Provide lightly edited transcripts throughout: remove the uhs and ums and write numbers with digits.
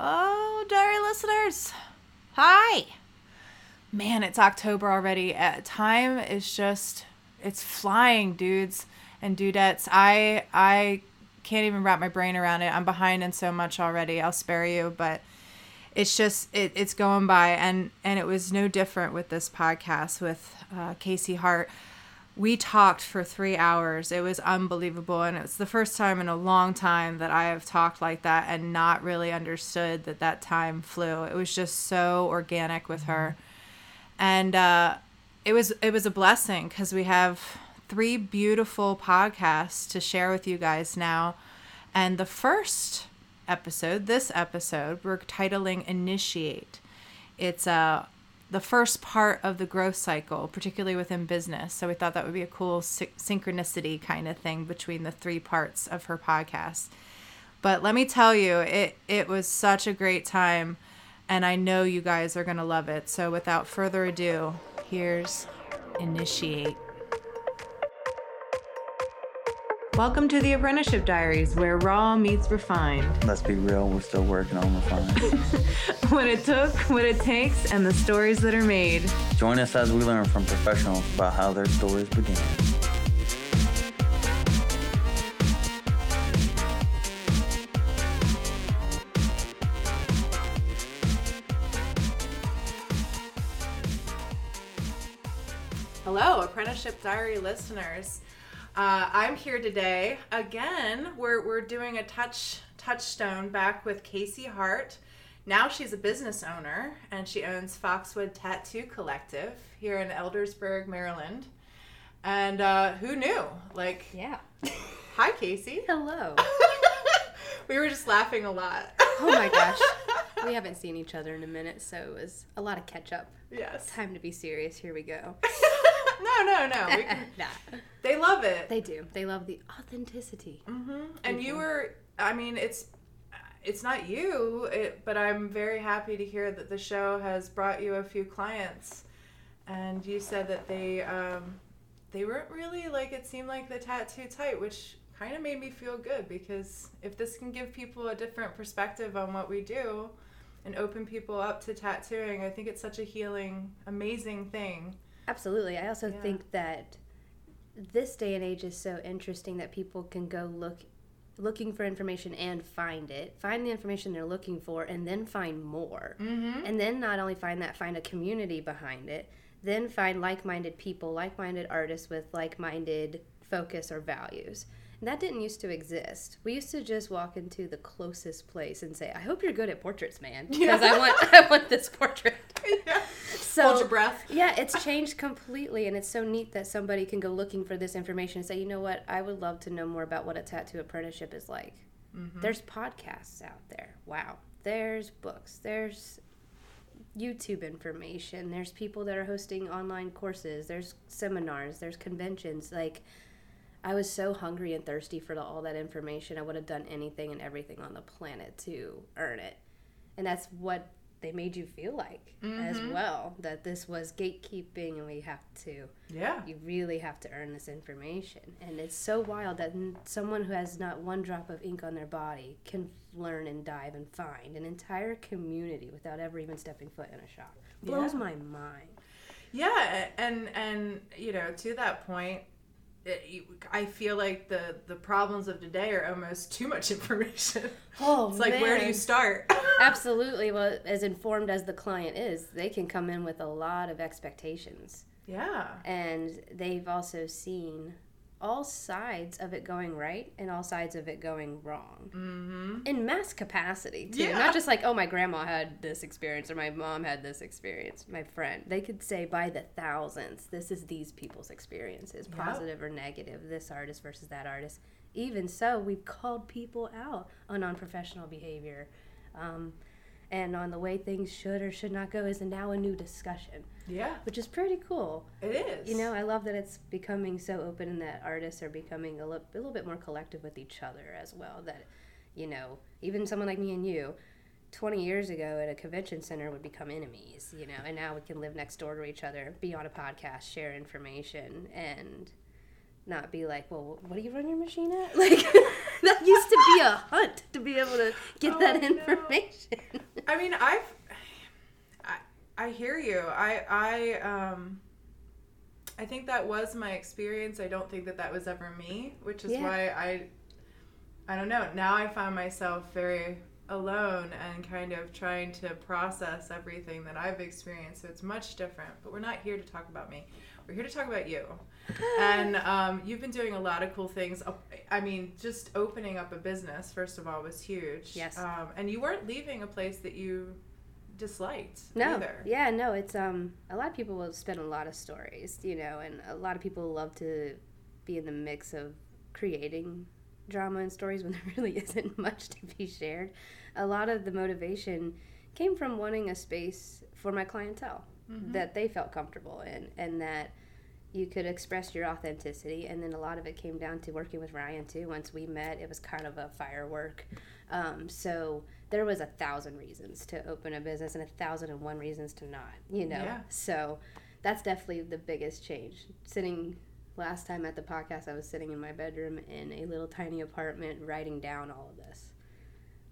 Oh, diary listeners. Hi. Man, it's October already. Time is just, it's flying, dudes and dudettes. I can't even wrap my brain around it. I'm behind in so much already. I'll spare you, but it's just, it's going by. And it was no different with this podcast with Casey Hart. We talked for 3 hours. It was unbelievable. And it was the first time in a long time that I have talked like that and not really understood that time flew. It was just so organic with her. And it was a blessing because we have 3 beautiful podcasts to share with you guys now. And the first episode, this episode, we're titling Initiate. It's a the first part of the growth cycle, particularly within business. So we thought that would be a cool synchronicity kind of thing between the 3 parts of her podcast. But let me tell you, it was such a great time, and I know you guys are going to love it. So without further ado, here's Initiate. Welcome to The Apprenticeship Diaries, where raw meets refined. Let's be real, we're still working on refined. What it takes, and the stories that are made. Join us as we learn from professionals about how their stories begin. Hello, Apprenticeship Diary listeners. I'm here today again. We're doing a touchstone back with Casey Hart. Now she's a business owner and she owns Foxwood Tattoo Collective here in Eldersburg, Maryland. And who knew? Like, yeah. Hi, Casey. Hello. We were just laughing a lot. Oh my gosh. We haven't seen each other in a minute, so it was a lot of catch up. Yes. Time to be serious. Here we go. No. Nah. They love it. They do. They love the authenticity. Mm-hmm. And you were, I mean, it's not you, but I'm very happy to hear that the show has brought you a few clients. And you said that they weren't really, like, it seemed like the tattoo type, which kind of made me feel good, because if this can give people a different perspective on what we do and open people up to tattooing, I think it's such a healing, amazing thing. Absolutely. I also think that this day and age is so interesting that people can go looking for information and find it. Find the information they're looking for and then find more. Mm-hmm. And then not only find that, find a community behind it. Then find like-minded people, like-minded artists with like-minded focus or values. And that didn't used to exist. We used to just walk into the closest place and say, I hope you're good at portraits, man, because I want this portrait. Yeah. So, hold your breath. Yeah, it's changed completely, and it's so neat that somebody can go looking for this information and say, you know what, I would love to know more about what a tattoo apprenticeship is like. Mm-hmm. There's podcasts out there. Wow. There's books. There's YouTube information. There's people that are hosting online courses. There's seminars. There's conventions. Like, I was so hungry and thirsty for all that information. I would have done anything and everything on the planet to earn it. And that's what they made you feel like, mm-hmm, as well, that this was gatekeeping and we have to, you really have to earn this information. And it's so wild that someone who has not one drop of ink on their body can learn and dive and find an entire community without ever even stepping foot in a shop. It blows my mind. Yeah, and you know, to that point, I feel like the problems of today are almost too much information. Oh, it's like, man, where do you start? Absolutely. Well, as informed as the client is, they can come in with a lot of expectations. Yeah. And they've also seen all sides of it going right and all sides of it going wrong. Mm-hmm. In mass capacity, too. Yeah. Not just like, oh, my grandma had this experience or my mom had this experience, my friend. They could say by the thousands, this is these people's experiences, positive or negative, this artist versus that artist. Even so, we've called people out on unprofessional behavior, and on the way things should or should not go is now a new discussion. Yeah. Which is pretty cool. It is. You know, I love that it's becoming so open and that artists are becoming a little bit more collective with each other as well. That, you know, even someone like me and you, 20 years ago at a convention center would become enemies, you know, and now we can live next door to each other, be on a podcast, share information, and not be like, well, what do you run your machine at? Like, that used to be a hunt to be able to get that information. No. I mean, I hear you. I think that was my experience. I don't think that was ever me, which is why I don't know. Now I find myself very alone and kind of trying to process everything that I've experienced. So it's much different, but we're not here to talk about me. We're here to talk about you. And you've been doing a lot of cool things. I mean, just opening up a business, first of all, was huge. Yes. And you weren't leaving a place that you disliked either. Yeah, no, it's a lot of people will spin a lot of stories, you know, and a lot of people love to be in the mix of creating drama and stories when there really isn't much to be shared. A lot of the motivation came from wanting a space for my clientele that they felt comfortable in, and that you could express your authenticity. And then a lot of it came down to working with Ryan too. Once we met, it was kind of a firework. So there was 1,000 reasons to open a business and 1,001 reasons to not, you know. Yeah. So that's definitely the biggest change. Last time at the podcast, I was sitting in my bedroom in a little tiny apartment writing down all of this.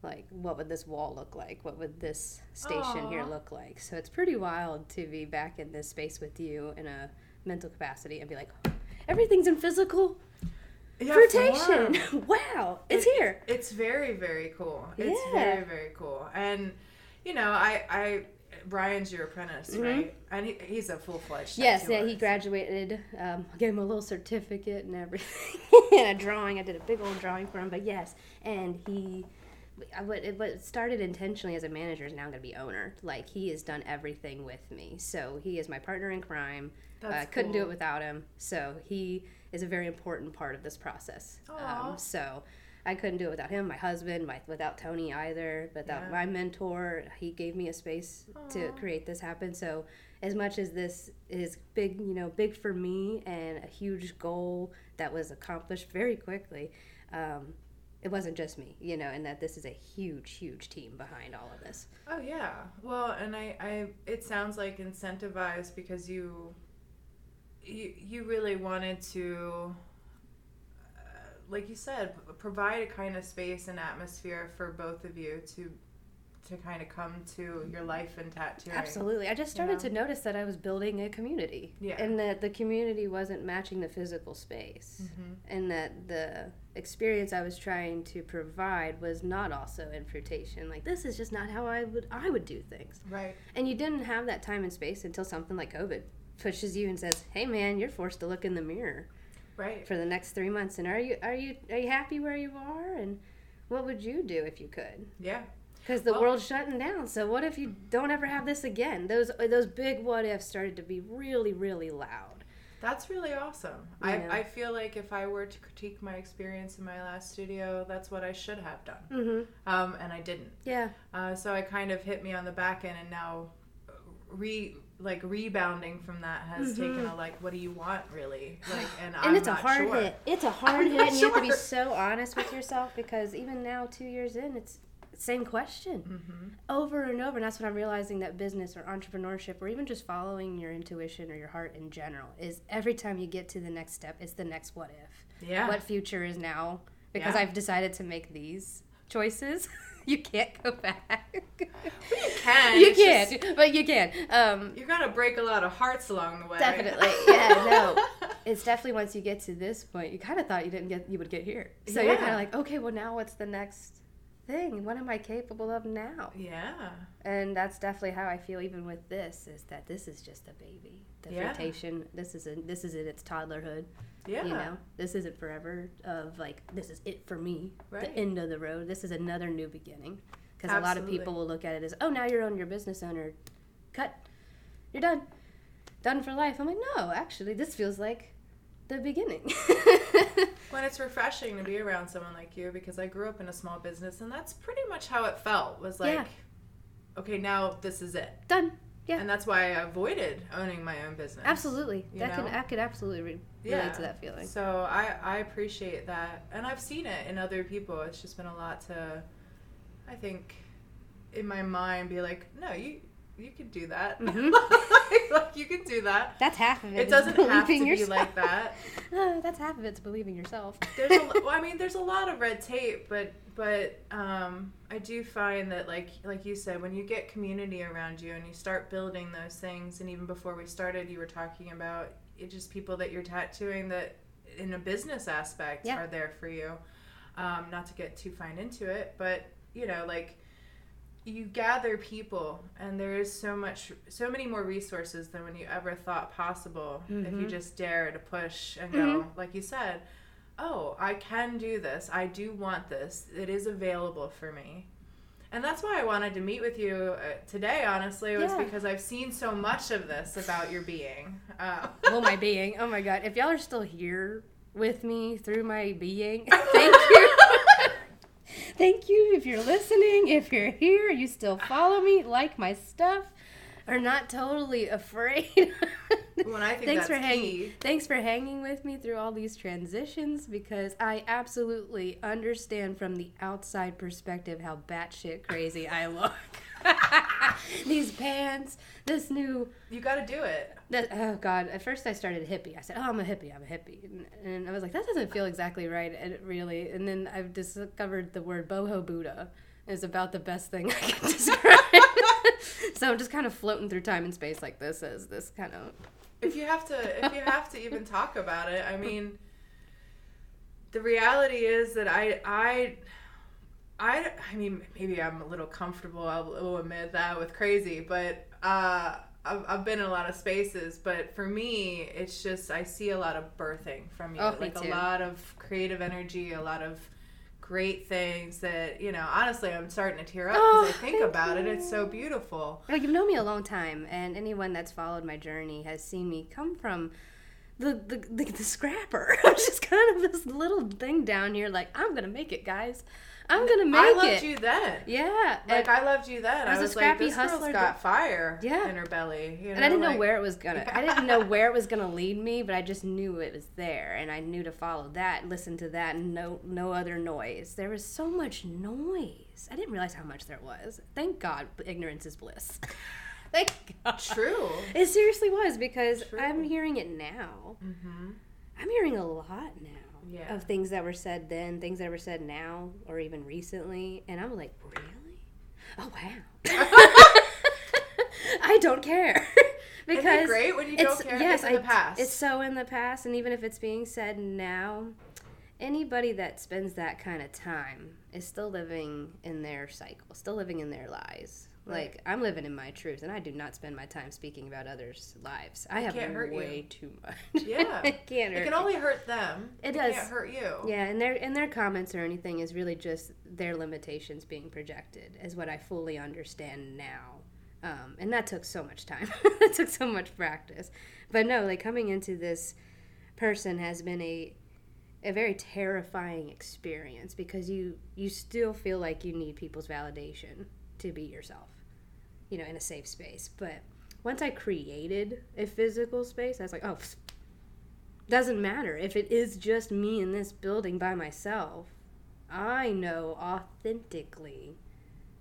Like, what would this wall look like? What would this station here look like? So it's pretty wild to be back in this space with you in a mental capacity and be like, everything's in physical rotation. Wow, it's here. It's very, very cool. Yeah. It's very, very cool. And, you know, I Brian's your apprentice, right? And he's a full-fledged tattooer. Yeah, he graduated. I gave him a little certificate and everything. And a drawing. I did a big old drawing for him. But yes, and what started intentionally as a manager is now going to be owner. Like, he has done everything with me. So he is my partner in crime. I couldn't do it without him. So he is a very important part of this process. So I couldn't do it without him, my husband, without Tony either, without my mentor. He gave me a space to create this happen. So as much as this is big, you know, big for me and a huge goal that was accomplished very quickly, it wasn't just me, you know, and that this is a huge, huge team behind all of this. Oh, yeah. Well, and it sounds like incentivized because you really wanted to, like you said, provide a kind of space and atmosphere for both of you to kind of come to your life in tattooing. Absolutely. I just started to notice that I was building a community. Yeah. And that the community wasn't matching the physical space. And that the experience I was trying to provide was not also in fruitation. Like, this is just not how I would do things. Right. And you didn't have that time and space until something like COVID pushes you and says, hey, man, you're forced to look in the mirror. Right. For the next 3 months, and are you happy where you are, and what would you do if you could? Yeah. Because the world's shutting down. So what if you don't ever have this again? Those big what ifs started to be really, really loud. That's really awesome. I feel like if I were to critique my experience in my last studio, that's what I should have done. And I didn't. Yeah. So it kind of hit me on the back end, and now rebounding from that has taken a, like, what do you want, really? Like, and it's a hard hit. It's a hard hit, and you have to be so honest with yourself, because even now, 2 years in, it's the same question over and over. And that's what I'm realizing, that business or entrepreneurship, or even just following your intuition or your heart in general, is every time you get to the next step, it's the next what if. Yeah. What future is now? Because I've decided to make these choices. You can't go back. Well, you can. You can, but you can. You're going to break a lot of hearts along the way. Definitely. Yeah, no. It's definitely, once you get to this point, you kind of thought you would get here. So you're kind of like, okay, well, now what's the next thing? What am I capable of now? Yeah. And that's definitely how I feel even with this, is that this is just a baby. The flotation, this is in its toddlerhood. Yeah. You know, this isn't forever of, like, this is it for me, the end of the road. This is another new beginning. Because a lot of people will look at it as, oh, now you're a business owner. Cut. You're done. Done for life. I'm like, no, actually, this feels like the beginning. When it's refreshing to be around someone like you, because I grew up in a small business, and that's pretty much how it felt, was like, okay, now this is it. Done. Yeah. And that's why I avoided owning my own business. Absolutely. I could absolutely relate to that feeling. So I appreciate that. And I've seen it in other people. It's just been a lot to, I think, in my mind, be like, no, you you could do that. Mm-hmm. like you could do that. That's half of it. It doesn't have to yourself. Be like that. No, that's half of it's believing yourself. There's a lot of red tape, but I do find that like you said, when you get community around you and you start building those things, and even before we started, you were talking about it, just people that you're tattooing that in a business aspect yeah. are there for you. Not to get too fine into it, but you know, like. You gather people, and there is so many more resources than when you ever thought possible mm-hmm. if you just dare to push and mm-hmm. go, like you said, oh, I can do this. I do want this. It is available for me. And that's why I wanted to meet with you today, honestly, was because I've seen so much of this about your being. Well, my being. Oh, my God. If y'all are still here with me through my being, thank you. Thank you if you're listening, if you're here, you still follow me, like my stuff, are not totally afraid. Well, I think that's key. Thanks for hanging with me through all these transitions, because I absolutely understand from the outside perspective how batshit crazy I look. These pants, this new... You gotta do it. Oh, God. At first I started hippie. I said, oh, I'm a hippie. And I was like, that doesn't feel exactly right, really. And then I've discovered the word boho Buddha is about the best thing I can describe. So I'm just kind of floating through time and space like this as this kind of... If you have to even talk about it, I mean, the reality is that I mean, maybe I'm a little comfortable, I'll admit that, with crazy, but I've been in a lot of spaces, but for me, it's just, I see a lot of birthing from you, a lot of creative energy, a lot of great things that, you know, honestly, I'm starting to tear up because I think about it. It's so beautiful. Well, you've known me a long time, and anyone that's followed my journey has seen me come from... The scrapper. It's just kind of this little thing down here, like, I'm gonna make it, guys. I'm gonna make it. I loved you then. Yeah. Like, I loved you then. I was a scrappy like, this hustler. Girl's got fire in her belly. You know? And I didn't know where it was gonna. I didn't know where it was gonna lead me, but I just knew it was there, and I knew to follow that, listen to that, and no other noise. There was so much noise. I didn't realize how much there was. Thank God, ignorance is bliss. Thank God. True. It seriously was, because true. I'm hearing it now. Mm-hmm. I'm hearing a lot now of things that were said then, things that were said now, or even recently. And I'm like, really? Oh, wow. I don't care. Because isn't it great when you don't care? Yes, it's in the past. It's so in the past. And even if it's being said now, anybody that spends that kind of time is still living in their cycle, still living in their lies. Like, I'm living in my truth, and I do not spend my time speaking about others' lives. I have way too much. Yeah. It can't hurt. It can only hurt them. It does. It can't hurt you. Yeah, and their comments or anything is really just their limitations being projected, is what I fully understand now. And that took so much time. It took so much practice. But no, like, coming into this person has been a very terrifying experience, because you still feel like you need people's validation to be yourself, you know, in a safe space. But once I created a physical space, I was like, oh, doesn't matter. If it is just me in this building by myself, I know authentically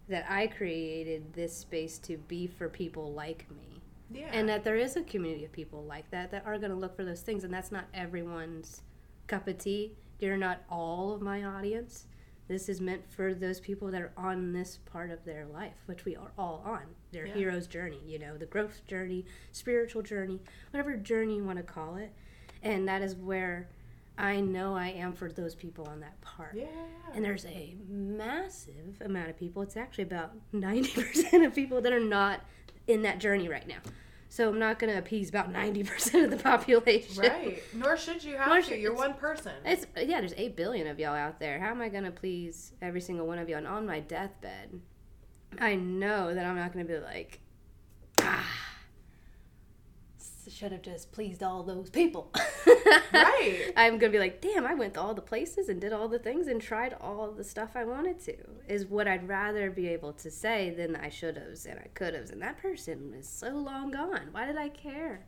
that I created this space to be for people like me. Yeah. And that there is a community of people like that are going to look for those things. And that's not everyone's cup of tea. You're not all of my audience. This is meant for those people that are on this part of their life, which we are all on. Their hero's journey, you know, the growth journey, spiritual journey, whatever journey you want to call it. And that is where I know I am for those people on that part. Yeah. And there's a massive amount of people. It's actually about 90% of people that are not in that journey right now. So I'm not going to appease about 90% of the population. Right. Nor should you have to. You're one person. There's 8 billion of y'all out there. How am I going to please every single one of y'all? And on my deathbed, I know that I'm not going to be like, should have just pleased all those people. Right. I'm going to be like, damn, I went to all the places and did all the things and tried all the stuff I wanted to, is what I'd rather be able to say than I should have and I could have. And that person is so long gone. Why did I care?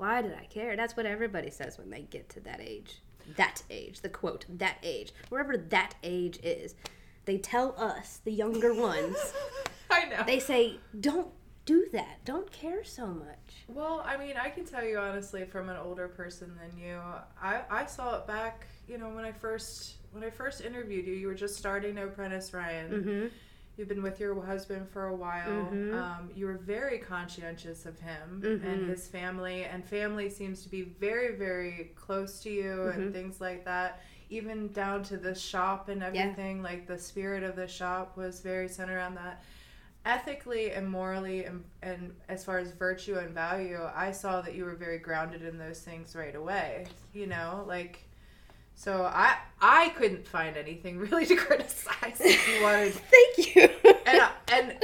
That's what everybody says when they get to that age. That age, the quote, that age, wherever that age is. They tell us, the younger ones, I know. They say, don't do that. Don't care so much. Well, I mean, I can tell you honestly from an older person than you, I saw it back, you know, when I first interviewed you, you were just starting to apprentice, Ryan. Mm-hmm. You've been with your husband for a while. Mm-hmm. You were very conscientious of him mm-hmm. and his family, and family seems to be very, very close to you mm-hmm. and things like that. Even down to the shop and everything, yeah. like the spirit of the shop was very centered around that. Ethically and morally and as far as virtue and value, I saw that you were very grounded in those things right away, you know, like, so I couldn't find anything really to criticize if you wanted. Thank you. and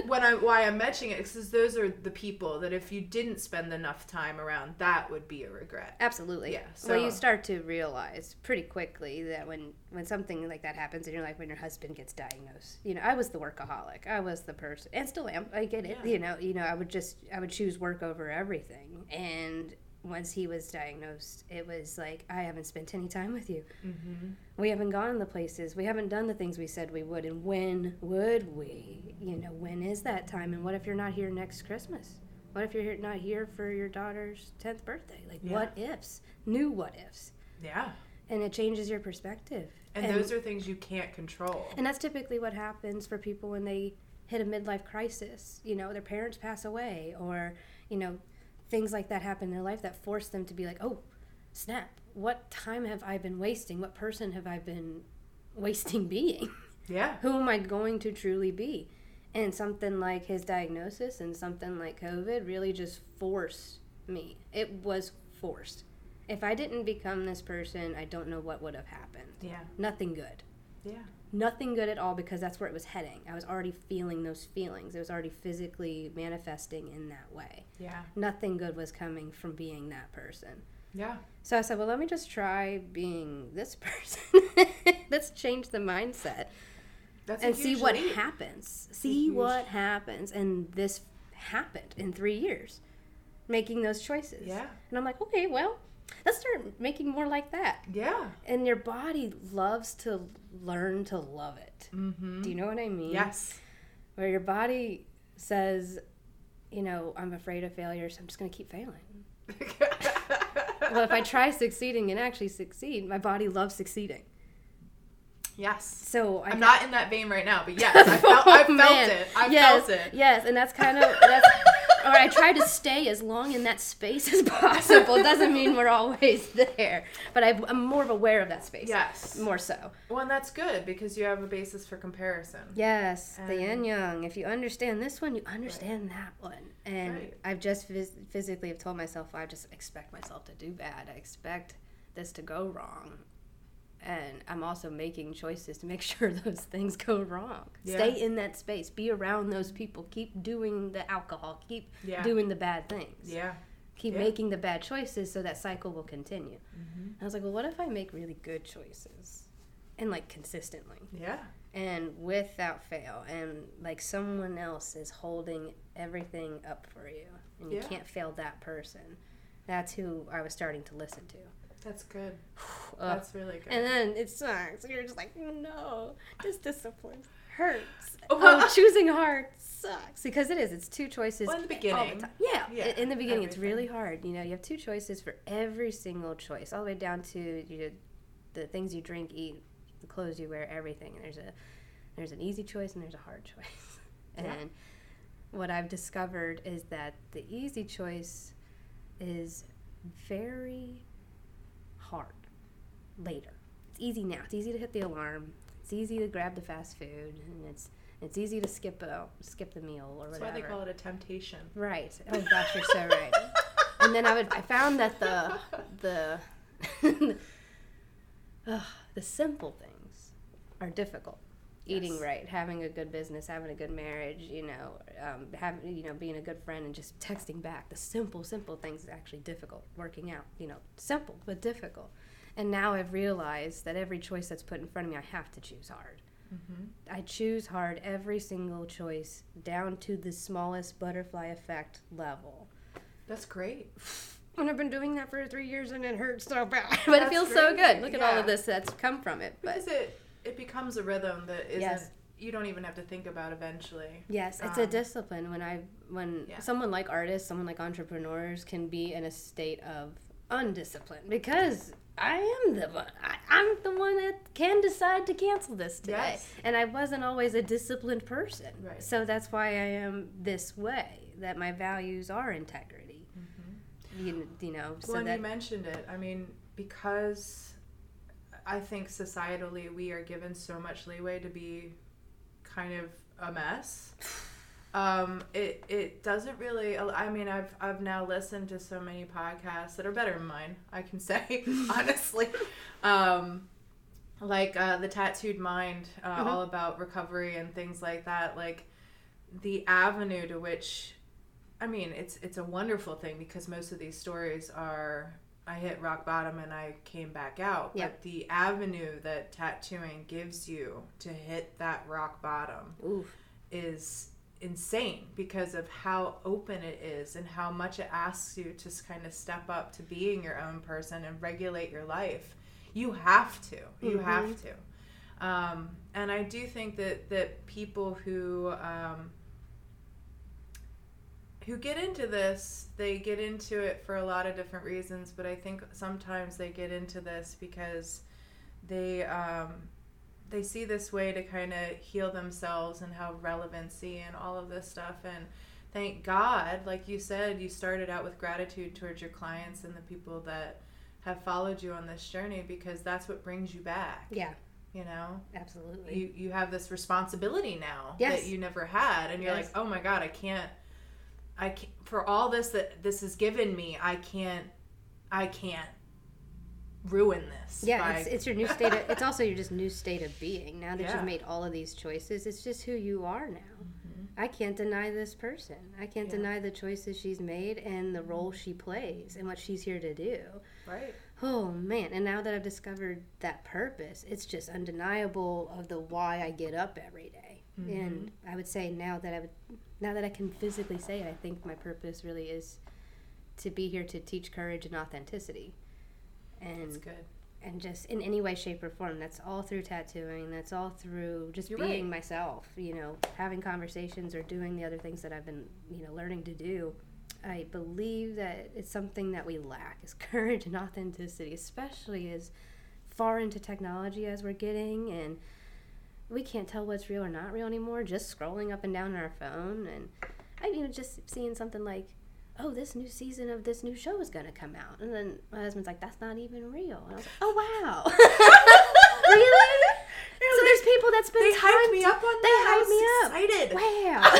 why I'm mentioning it is those are the people that if you didn't spend enough time around, that would be a regret. Absolutely. Yeah. So. Well, you start to realize pretty quickly that when something like that happens in your life, when your husband gets diagnosed, you know, I was the workaholic. I was the person, and still am. I get it. Yeah. You know, I would choose work over everything, and. Once he was diagnosed, it was like, I haven't spent any time with you. Mm-hmm. We haven't gone the places. We haven't done the things we said we would. And when would we? You know, when is that time? And what if you're not here next Christmas? What if you're not here for your daughter's 10th birthday? Like, yeah. What ifs? New what ifs. Yeah. And it changes your perspective. And those are things you can't control. And that's typically what happens for people when they hit a midlife crisis. You know, their parents pass away or, you know, things like that happen in their life that force them to be like, oh, snap, what time have I been wasting? What person have I been wasting being? Yeah. Who am I going to truly be? And something like his diagnosis and something like COVID really just forced me. It was forced. If I didn't become this person, I don't know what would have happened. Yeah. Nothing good. Yeah. Nothing good at all, because that's where it was heading. I was already feeling those feelings. It was already physically manifesting in that way. Yeah. Nothing good was coming from being that person. Yeah. So I said, well, let me just try being this person. Let's change the mindset. That's and see what leap. Happens. See what happens. And this happened in 3 years, making those choices. Yeah. And I'm like, okay, well. Let's start making more like that. Yeah. And your body loves to learn to love it. Mm-hmm. Do you know what I mean? Yes. Where your body says, you know, I'm afraid of failure, so I'm just going to keep failing. Well, if I try succeeding and actually succeed, my body loves succeeding. Yes. So I'm not in that vein right now, but yes, I felt it. I felt it. Yes, and that's kind of... Or I try to stay as long in that space as possible. It doesn't mean we're always there. But I'm more aware of that space. Yes. More so. Well, and that's good because you have a basis for comparison. Yes. And the yin yang. If you understand this one, you understand right. that one. And right. I've just physically have told myself, I just expect myself to do bad. I expect this to go wrong. And I'm also making choices to make sure those things go wrong. Yeah. Stay in that space. Be around those people. Keep doing the alcohol. Keep yeah. doing the bad things. Yeah. Keep yeah. making the bad choices so that cycle will continue. Mm-hmm. I was like, well, what if I make really good choices? And, like, consistently. Yeah. And without fail. And, like, someone else is holding everything up for you. And you yeah. can't fail that person. That's who I was starting to listen to. That's good. That's really good. And then it sucks. You're just like, no, this discipline hurts. Oh, choosing hard sucks. Because it is. It's two choices. Well, in the beginning. All the time. Yeah. In the beginning, everything. It's really hard. You know, you have two choices for every single choice, all the way down to the things you drink, eat, the clothes you wear, everything. And there's an easy choice and there's a hard choice. And yeah. what I've discovered is that the easy choice is very... hard later. It's easy now. It's easy to hit the alarm. It's easy to grab the fast food, and it's easy to skip the meal or whatever. That's why they call it a temptation. Right. Oh gosh, you're so right. And then I found that the simple things are difficult. Yes. Eating right, having a good business, having a good marriage, you know, being a good friend and just texting back. The simple things is actually difficult. Working out, you know, simple but difficult. And now I've realized that every choice that's put in front of me, I have to choose hard. Mm-hmm. I choose hard every single choice down to the smallest butterfly effect level. That's great. And I've been doing that for 3 years and it hurts so bad. But it feels great. So good. Look at all of this that's come from it. But. It becomes a rhythm that isn't yes. you don't even have to think about eventually. Yes, it's a discipline. When someone like artists, someone like entrepreneurs can be in a state of undiscipline, because I'm the one that can decide to cancel this today. Yes. And I wasn't always a disciplined person. Right. So that's why I am this way, that my values are integrity. Mm-hmm. You know. So when you mentioned it, I mean, because I think societally we are given so much leeway to be kind of a mess. It doesn't really, I mean, I've now listened to so many podcasts that are better than mine, I can say, honestly. The Tattooed Mind, mm-hmm. all about recovery and things like that. Like, the avenue to which, I mean, it's a wonderful thing, because most of these stories are, I hit rock bottom and I came back out. Yep. But the avenue that tattooing gives you to hit that rock bottom is insane, because of how open it is and how much it asks you to kind of step up to being your own person and regulate your life. You have to. You mm-hmm. have to. And I do think that people who get into this, they get into it for a lot of different reasons, but I think sometimes they get into this because they see this way to kind of heal themselves and have relevancy and all of this stuff. And thank God, like you said, you started out with gratitude towards your clients and the people that have followed you on this journey, because that's what brings you back. Yeah. You know? Absolutely. You have this responsibility now yes. that you never had, and you're yes. like, oh my God, I can't, for all this that this has given me, I can't ruin this. Yeah, it's your new state. It's also your just new state of being. Now that yeah. you've made all of these choices, it's just who you are now. Mm-hmm. I can't deny this person. I can't yeah. deny the choices she's made and the role she plays and what she's here to do. Right. Oh, man. And now that I've discovered that purpose, it's just undeniable of the why I get up every day. Mm-hmm. And I would say now that I can physically say it, I think my purpose really is to be here to teach courage and authenticity. And that's good. And just in any way, shape, or form. That's all through tattooing. That's all through just You're being right. myself, you know, having conversations or doing the other things that I've been, you know, learning to do. I believe that it's something that we lack is courage and authenticity, especially as far into technology as we're getting, and we can't tell what's real or not real anymore, just scrolling up and down on our phone. And I mean, just seeing something like, oh, this new season of this new show is going to come out. And then my husband's like, that's not even real. And I was like, oh, wow. Really? They're so like, there's people that spend time. They hyped me up on that. They hyped me up. Wow.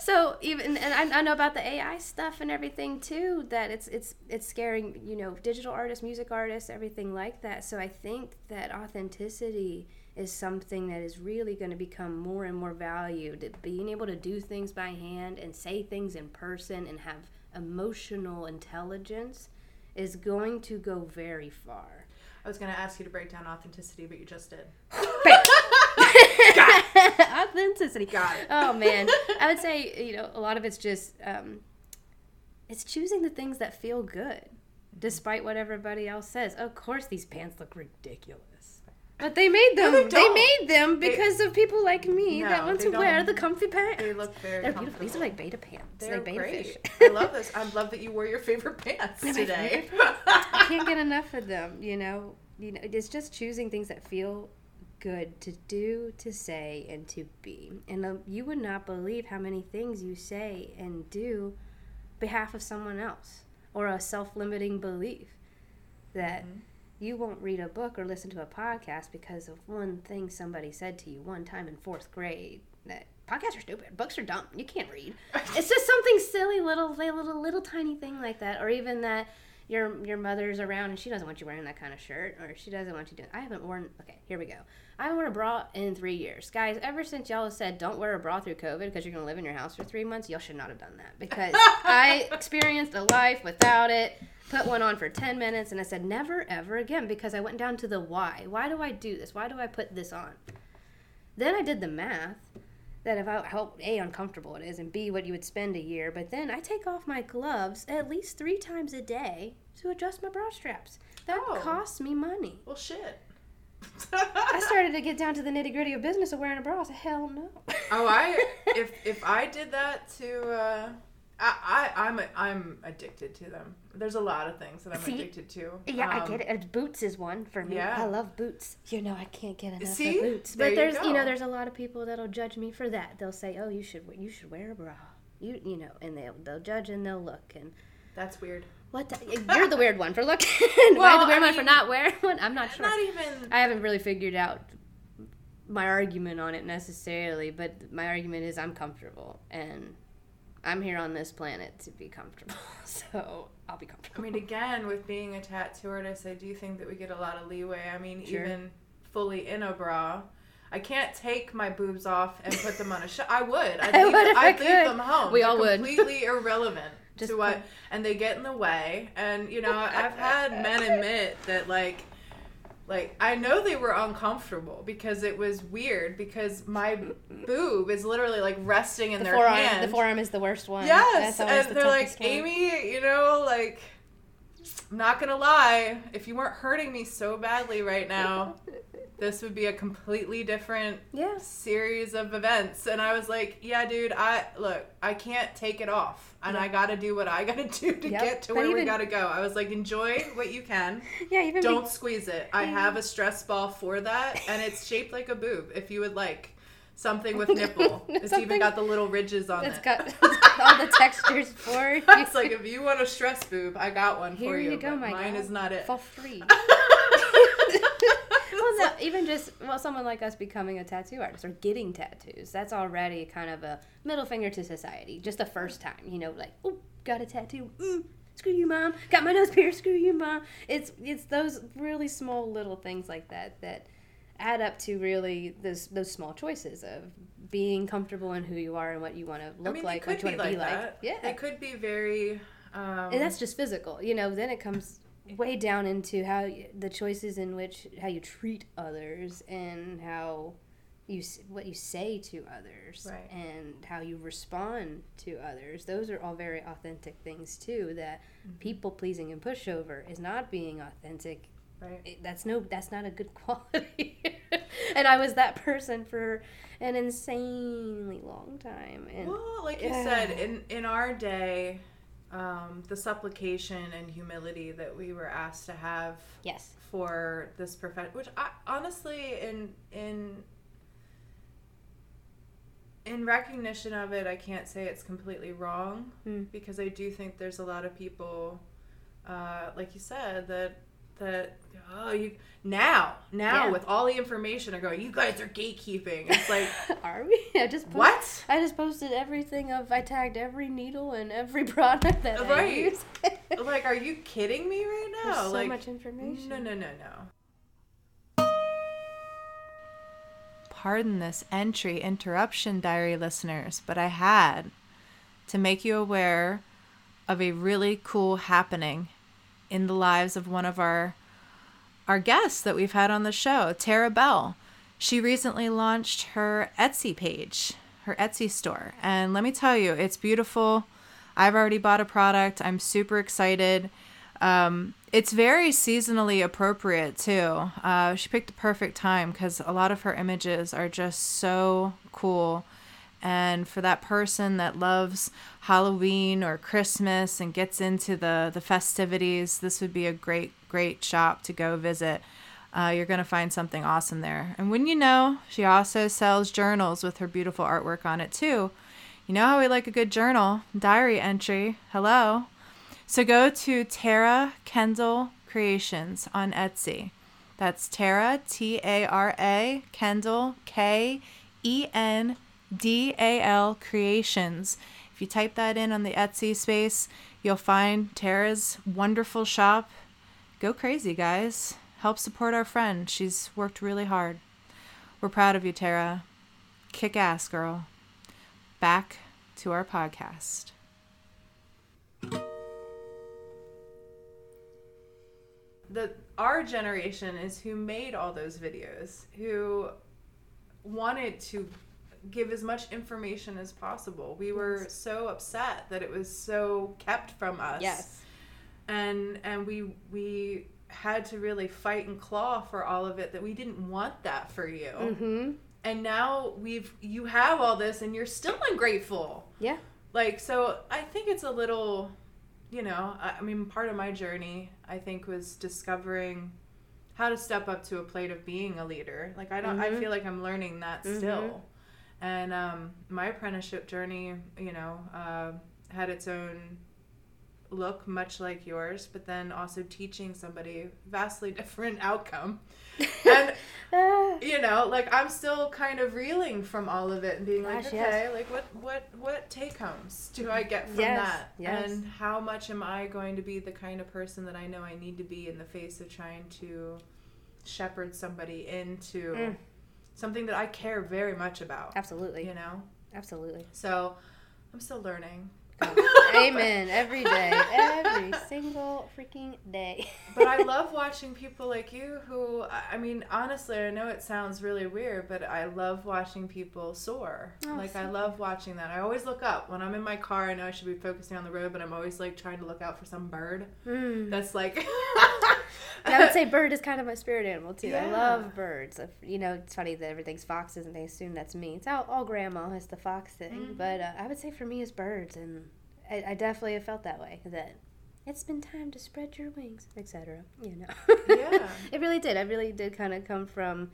So even, and I know about the AI stuff and everything too, that it's scaring, you know, digital artists, music artists, everything like that. So I think that authenticity is something that is really going to become more and more valued. Being able to do things by hand and say things in person and have emotional intelligence is going to go very far. I was going to ask you to break down authenticity, but you just did. Got it. Authenticity. Got it. Oh, man. I would say, you know, a lot of it's just, it's choosing the things that feel good, despite what everybody else says. Of course these pants look ridiculous. But they made them. No, they made them because of people like me that want to wear the comfy pants. They look very They're beautiful. These are like beta pants. They're like beta great. Fish. I love this. I love that you wore your favorite pants today. I can't get enough of them, you know. You know, it's just choosing things that feel good to do, to say, and to be. And you would not believe how many things you say and do on behalf of someone else, or a self-limiting belief that... Mm-hmm. You won't read a book or listen to a podcast because of one thing somebody said to you one time in fourth grade, that podcasts are stupid, books are dumb, you can't read. It's just something silly, little tiny thing like that. Or even that your mother's around and she doesn't want you wearing that kind of shirt, or she doesn't want you doing. I haven't worn, okay, here we go. I haven't worn a bra in 3 years. Guys, ever since y'all have said don't wear a bra through COVID because you're going to live in your house for 3 months, y'all should not have done that, because I experienced a life without it. Put one on for 10 minutes and I said never ever again, because I went down to the why. Why do I do this? Why do I put this on? Then I did the math that about how A, uncomfortable it is, and B, what you would spend a year. But then I take off my gloves at least 3 times a day to adjust my bra straps. That costs me money. Well, shit. I started to get down to the nitty gritty of business of wearing a bra. I said, hell no. Oh, if I did that to, I'm addicted to them. There's a lot of things that I'm addicted to. Yeah, I get it. Boots is one for me. Yeah. I love boots. You know, I can't get enough of boots. But there's, there's a lot of people that'll judge me for that. They'll say, oh, you should wear a bra. You know, and they'll judge and they'll look and. That's weird. You're the weird one for looking. Well, the weird one for not wearing one? I'm not sure. Not even. I haven't really figured out my argument on it necessarily, but my argument is I'm comfortable and I'm here on this planet to be comfortable, so I'll be comfortable. I mean, again, with being a tattoo artist, I do think that we get a lot of leeway. I mean, sure. Even fully in a bra, I can't take my boobs off and put them on a shirt. I would. I'd leave them home. We all would. Completely irrelevant. To what, and they get in the way, and I've had men admit that like I know they were uncomfortable because it was weird because my boob is literally like resting in their forearm, hand. The forearm is the worst one. Yes, and they're like, Amy, like I'm not gonna lie, if you weren't hurting me so badly right now, this would be a completely different series of events. And I was like, yeah, dude, I can't take it off. And I got to do what I got to do to get to where we got to go. I was like, enjoy what you can. Yeah, even don't squeeze it. I have a stress ball for that. And it's shaped like a boob, if you would like. Something with nipple. It's even got the little ridges on it. It's got all the textures for you. It's like, if you want a stress boob, I got one for you. Here you go, my mine God. Is not it. For free. Someone like us becoming a tattoo artist or getting tattoos, that's already kind of a middle finger to society. Just the first time, like, oh, got a tattoo. Screw you, Mom. Got my nose pierced. Screw you, Mom. It's those really small little things like that add up to really those small choices of being comfortable in who you are and what you want to look like, what you want to be like. Yeah, it could be very. And that's just physical, Then it comes way down into how the choices in which how you treat others and how you what you say to others and how you respond to others. Those are all very authentic things too. That people pleasing and pushover is not being authentic. Right. That's not a good quality. And I was that person for an insanely long time. And, well, like you said, in our day, the supplication and humility that we were asked to have for this profession, which I, honestly, in recognition of it, I can't say it's completely wrong because I do think there's a lot of people, like you said, that now with all the information are going, you guys are gatekeeping. It's like, are we? I just posted everything I tagged every needle and every product that I use. Like, are you kidding me right now? There's so much information. No. Pardon this entry interruption, diary listeners, but I had to make you aware of a really cool happening in the lives of one of our guests that we've had on the show, Tara Bell. She recently launched her Etsy page, her Etsy store. And let me tell you, it's beautiful. I've already bought a product. I'm super excited. It's very seasonally appropriate, too. She picked the perfect time because a lot of her images are just so cool. And for that person that loves Halloween or Christmas and gets into the festivities, this would be a great, great shop to go visit. You're going to find something awesome there. And wouldn't you know, she also sells journals with her beautiful artwork on it too. You know how we like a good journal, diary entry. Hello. So go to Tara Kendall Creations on Etsy. That's Tara, Tara, Kendall, Ken DAL Creations. If you type that in on the Etsy space, you'll find Tara's wonderful shop. Go crazy, guys. Help support our friend. She's worked really hard. We're proud of you, Tara. Kick ass, girl. Back to our podcast. Our generation is who made all those videos, who wanted to give as much information as possible. We were so upset that it was so kept from us. Yes. And we had to really fight and claw for all of it, that we didn't want that for you. Mm-hmm. And now you have all this and you're still ungrateful. Yeah. Like, so I think it's a little, you know, I mean, part of my journey, I think, was discovering how to step up to a plate of being a leader. Like, I don't, mm-hmm. I feel like I'm learning that mm-hmm. still. And my apprenticeship journey, you know, had its own look, much like yours, but then also teaching somebody vastly different outcome. And, you know, like, I'm still kind of reeling from all of it and being like, okay, yes. like, what take-homes do I get from yes, that? Yes. And how much am I going to be the kind of person that I know I need to be in the face of trying to shepherd somebody into something that I care very much about. Absolutely. You know? Absolutely. So, I'm still learning. Amen. Every day. Every single freaking day. But I love watching people like you who, I mean, honestly, I know it sounds really weird, but I love watching people soar. Oh, like, so I love watching that. I always look up. When I'm in my car, I know I should be focusing on the road, but I'm always, like, trying to look out for some bird. Mm. That's, like... I would say bird is kind of my spirit animal, too. Yeah. I love birds. You know, it's funny that everything's foxes, and they assume that's me. It's all grandma has the fox thing. Mm-hmm. But I would say for me, it's birds, and I definitely have felt that way, that it's been time to spread your wings, etc. You know? Yeah. It really did. I really did kind of come from,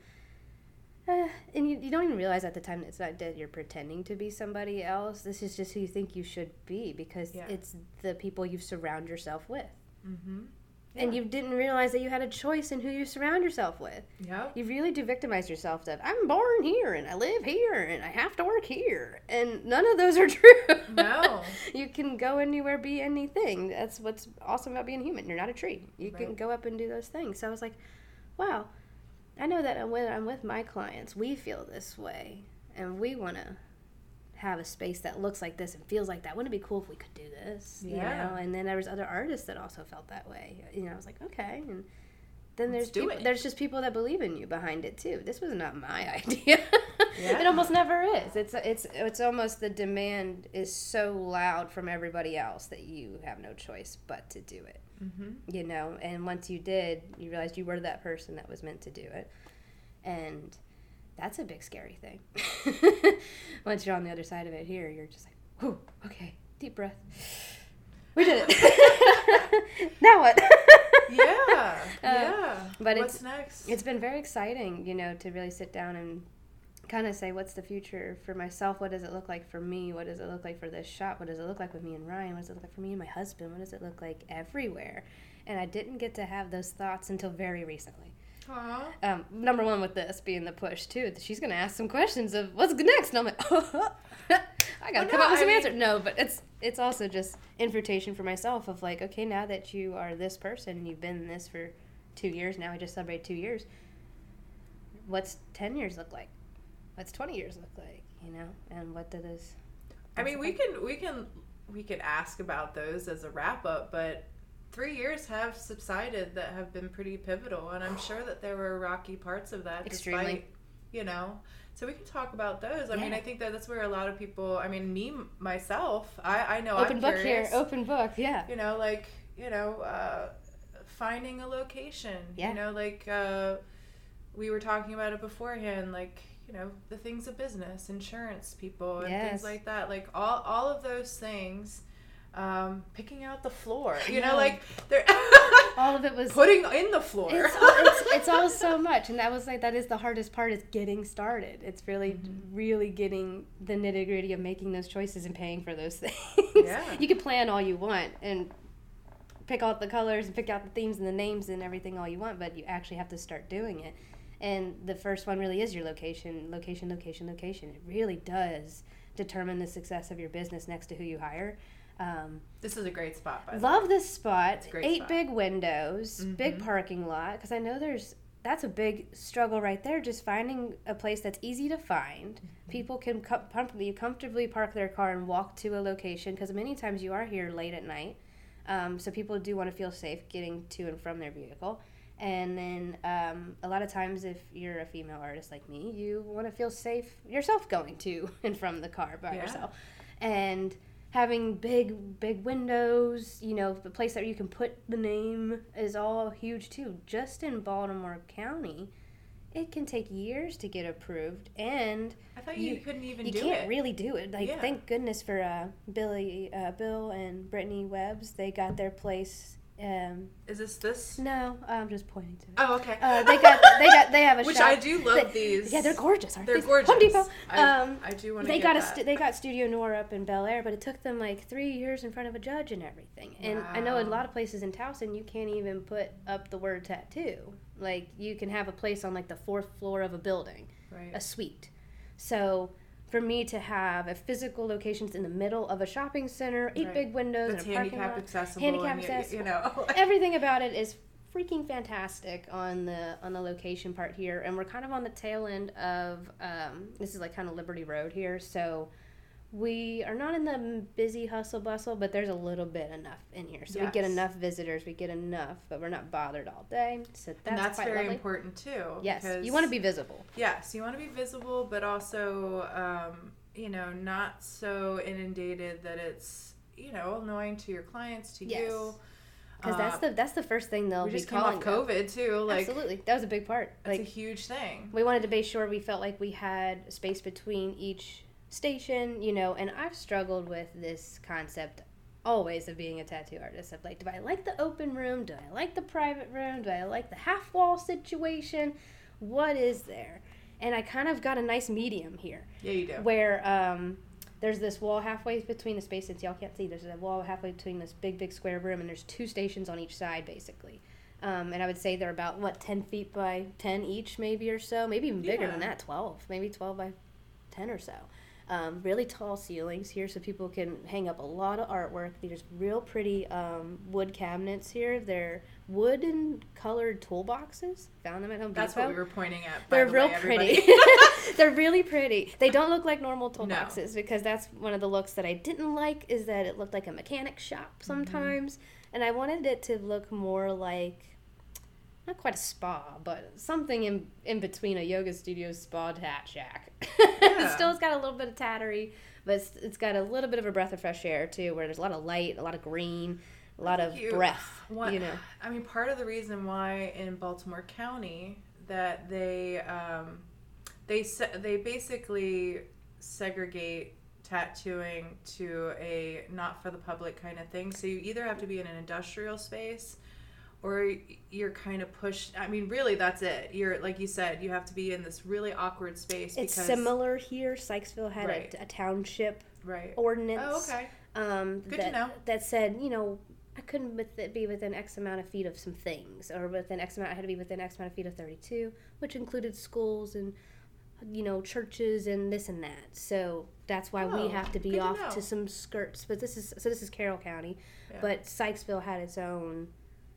and you don't even realize at the time that it's not that you're pretending to be somebody else. This is just who you think you should be, because it's the people you surround yourself with. Mm-hmm. Yeah. And you didn't realize that you had a choice in who you surround yourself with. Yep. You really do victimize yourself that I'm born here and I live here and I have to work here. And none of those are true. No. You can go anywhere, be anything. That's what's awesome about being human. You're not a tree. You can go up and do those things. So I was like, wow, I know that when I'm with my clients, we feel this way. And we want to have a space that looks like this and feels like that. Wouldn't it be cool if we could do this? Yeah. You know? And then there was other artists that also felt that way. You know, I was like, okay. And then there's just people that believe in you behind it too. This was not my idea. Yeah. It almost never is. It's almost the demand is so loud from everybody else that you have no choice but to do it. Mm-hmm. You know, and once you did, you realized you were that person that was meant to do it. And that's a big scary thing. Once you're on the other side of it here, you're just like, whew, okay, deep breath. We did it. Now what? Yeah. But what's next? It's been very exciting, you know, to really sit down and kind of say, what's the future for myself? What does it look like for me? What does it look like for this shop? What does it look like with me and Ryan? What does it look like for me and my husband? What does it look like everywhere? And I didn't get to have those thoughts until very recently. Number one, with this being the push too, she's going to ask some questions of what's next, and I'm like, I got to come up with some answer. No, but it's also just invitation for myself of like, okay, now that you are this person and you've been in this for 2 years, now we just celebrate 2 years, what's 10 years look like? What's 20 years look like? You know, and what do those... I mean, we can ask about those as a wrap up, but 3 years have subsided that have been pretty pivotal, and I'm sure that there were rocky parts of that. Extremely. Despite, you know, so we can talk about those. I mean, I think that that's where a lot of people, I mean, me, myself, I know I'm curious. Open book here, yeah. You know, like, you know, finding a location, yeah. You know, like we were talking about it beforehand, like, you know, the things of business, insurance people, and yes. things like that, like all of those things. Picking out the floor, you know, like all of it was putting in the floor. It's all so much, and that is the hardest part, is getting started. It's really, mm-hmm. really getting the nitty gritty of making those choices and paying for those things. Yeah. You can plan all you want and pick out the colors and pick out the themes and the names and everything all you want, but you actually have to start doing it. And the first one really is your location, location, location, location. It really does determine the success of your business next to who you hire. This is a great spot, by the way. Love this spot. It's a great spot. 8 big windows, mm-hmm. big parking lot, because I know that's a big struggle right there, just finding a place that's easy to find. Mm-hmm. People can comfortably park their car and walk to a location, because many times you are here late at night, so people do want to feel safe getting to and from their vehicle. And then a lot of times, if you're a female artist like me, you want to feel safe yourself going to and from the car by yourself. And having big windows, you know, the place that you can put the name is all huge too. Just in Baltimore County, it can take years to get approved, and I thought you couldn't even do it. You can't really do it. Like, yeah. Thank goodness for Bill and Brittany Webbs. They got their place. Is this? No, I'm just pointing to it. Oh, okay. They have a which shop. I do love these. Yeah, they're gorgeous, aren't they? They're gorgeous. Home Depot. I do want to get that. They got Studio Noir up in Bel Air, but it took them like 3 years in front of a judge and everything. And wow. I know a lot of places in Towson, you can't even put up the word tattoo. Like, you can have a place on like the 4th floor of a building, right. A suite. So for me to have a physical location in the middle of a shopping center, 8 right. big windows, that's and a parking lot, accessible handicap and accessible, you know, everything about it is freaking fantastic on the location part here, and we're kind of on the tail end of this is like kind of Liberty Road here, so we are not in the busy hustle bustle, but there's a little bit enough in here, so yes. We get enough visitors, but we're not bothered all day, so that's quite very lovely. Important too, yes, because you want to be visible, but also you know, not so inundated that it's, you know, annoying to your clients, to yes. you, because that's the first thing they'll be just calling. Came off COVID too, like absolutely, that was a big part, that's like, a huge thing. We wanted to be sure we felt like we had space between each station, you know, and I've struggled with this concept always of being a tattoo artist of like, do I like the open room? Do I like the private room? Do I like the half wall situation? What is there? And I kind of got a nice medium here. Yeah, you do. Where there's this wall halfway between the space, since y'all can't see, there's a wall halfway between this big square room, and there's 2 stations on each side basically. And I would say they're about 10 feet by 10 each maybe or so, maybe even bigger than that, 12, maybe 12 by 10 or so. Really tall ceilings here, so people can hang up a lot of artwork. There's real pretty wood cabinets here. They're wood and colored toolboxes. Found them at Home Depot. That's what we were pointing at. They're real pretty. They're really pretty. They don't look like normal toolboxes because that's one of the looks that I didn't like, is that it looked like a mechanic shop sometimes, and I wanted it to look more like, not quite a spa, but something in between a yoga studio spa tat shack. Yeah. It still has got a little bit of tattery, but it's got a little bit of a breath of fresh air too, where there's a lot of light, a lot of green, a lot of breath. You know, I mean, part of the reason why in Baltimore County that they basically segregate tattooing to a not for the public kind of thing. So you either have to be in an industrial space, or you're kind of pushed. I mean, really, that's it. You're, like you said, you have to be in this really awkward space. It's similar here. Sykesville had right. a township right. ordinance. Oh, okay. Good to know. That said, you know, I couldn't be within X amount of feet of some things, or within X amount, I had to be within X amount of feet of 32, which included schools and, you know, churches and this and that. So that's why we have to be off to some skirts. But this is Carroll County, but Sykesville had its own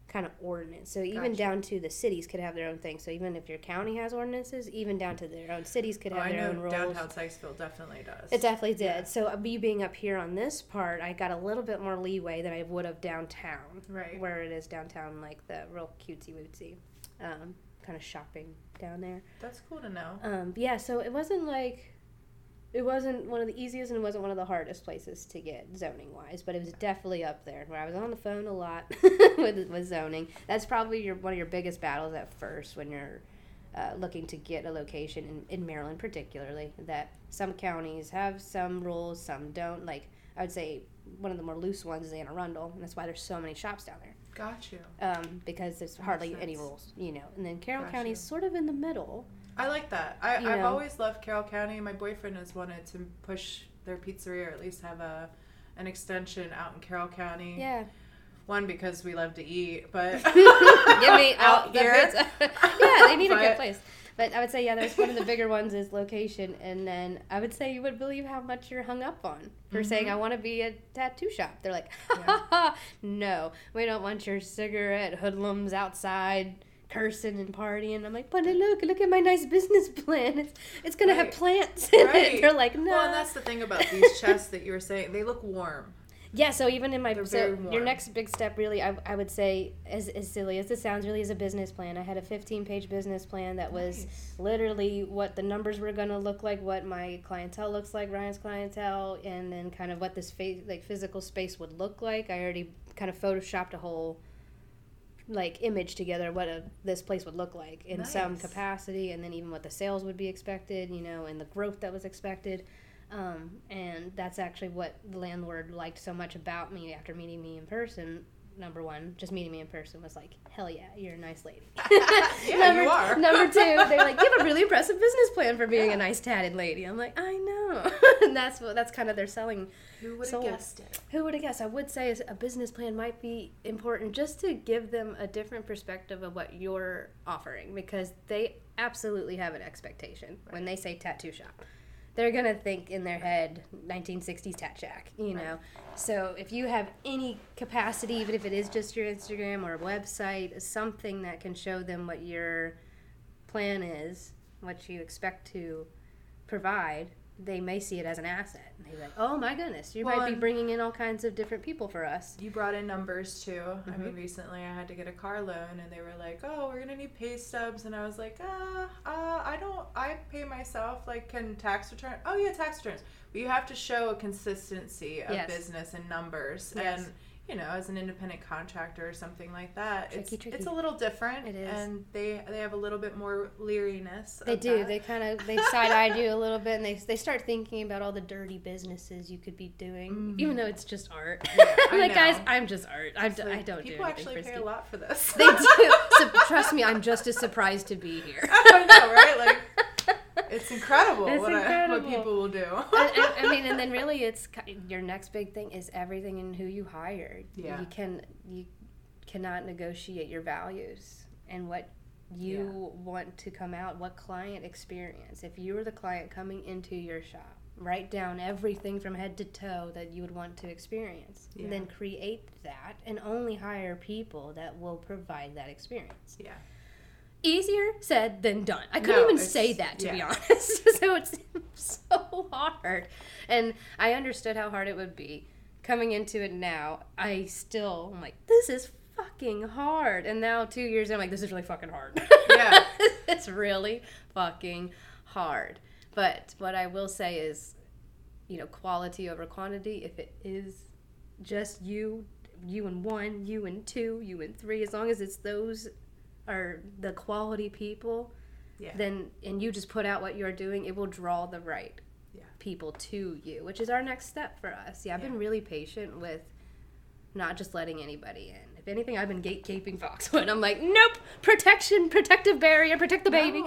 kind of ordinance, so even down to the cities could have their own thing. So even if your county has ordinances, even down to their own cities could have their own rules. Downtown Sykesville definitely does. It definitely did. Yeah. So me being up here on this part, I got a little bit more leeway than I would have downtown, right? Where it is downtown, like the real cutesy wootsy, kind of shopping down there. That's cool to know. So it wasn't one of the easiest, and it wasn't one of the hardest places to get zoning-wise, but it was definitely up there, where I was on the phone a lot with zoning. That's probably one of your biggest battles at first when you're looking to get a location, in Maryland particularly, that some counties have some rules, some don't. Like, I would say one of the more loose ones is Anne Arundel, and that's why there's so many shops down there. Got you. Because there's hardly any rules, you know. And then Carroll County is sort of in the middle. I like that. I've always loved Carroll County. My boyfriend has wanted to push their pizzeria, or at least have an extension out in Carroll County. Yeah. One, because we love to eat, but give me out here. Yeah, they need a good place. But I would say, that's one of the bigger ones is location. And then I would say you would believe how much you're hung up on for saying, I want to be a tattoo shop. They're like, no, we don't want your cigarette hoodlums outside cursing and partying. I'm like, but look at my nice business plan. It's going to have plants in it. They're like, no. Well, and that's the thing about these chests that you were saying. They look warm. Yeah, so even in my, so your next big step really, I would say, as silly as this sounds, really is a business plan. I had a 15-page business plan that was literally what the numbers were going to look like, what my clientele looks like, Ryan's clientele, and then kind of what this physical space would look like. I already kind of photoshopped a whole image together, what this place would look like in some capacity, and then even what the sales would be expected, and the growth that was expected. And that's actually what the landlord liked so much about me after meeting me in person. Number one, just meeting me in person was like, hell yeah, you're a nice lady. Yeah, you are. Number two, they're like, you have a really impressive business plan for being a nice tatted lady. I'm like, I know. And that's kind of their selling. Who would have guessed it? Who would have guessed? I would say a business plan might be important just to give them a different perspective of what you're offering, because they absolutely have an expectation. Right. When they say tattoo shop, they're going to think in their head 1960s Tat Shack, Right. So if you have any capacity, even if it is just your Instagram or website, something that can show them what your plan is, what you expect to provide, they may see it as an asset. And they're like, oh my goodness, you might be bringing in all kinds of different people for us. You brought in numbers too. Mm-hmm. I mean, recently I had to get a car loan and they were like, oh, we're going to need pay stubs. And I was like, I pay myself. Like, can tax return? Oh yeah, tax returns. But you have to show a consistency of business and numbers. Yes. And, as an independent contractor or something like that, tricky. It's a little different. It is. And they have a little bit more leeriness. They do. That. They they side-eyed you a little bit, and they start thinking about all the dirty businesses you could be doing, even though it's just art. Yeah, like, guys, I'm just art. I don't do anything frisky. People actually pay a lot for this. They do. So, trust me, I'm just as surprised to be here. I know, right? It's incredible what people will do. I mean, and then really it's your next big thing is everything in who you hire. Yeah. You cannot negotiate your values and what you want to come out, what client experience. If you were the client coming into your shop, write down everything from head to toe that you would want to experience. Yeah. And then create that and only hire people that will provide that experience. Yeah. Easier said than done. I couldn't even say that, to be honest. So it's so hard. And I understood how hard it would be. Coming into it now, I'm like, this is fucking hard. And now 2 years in, I'm like, this is really fucking hard. Yeah. It's really fucking hard. But what I will say is, quality over quantity. If it is just you and one, you and two, you and three, as long as it's those are the quality people, then and you just put out what you're doing, it will draw the right people to you, which is our next step for us. I've been really patient with not just letting anybody in. If anything, I've been gatekeeping Foxwood. I'm like, nope, protective barrier, protect the baby.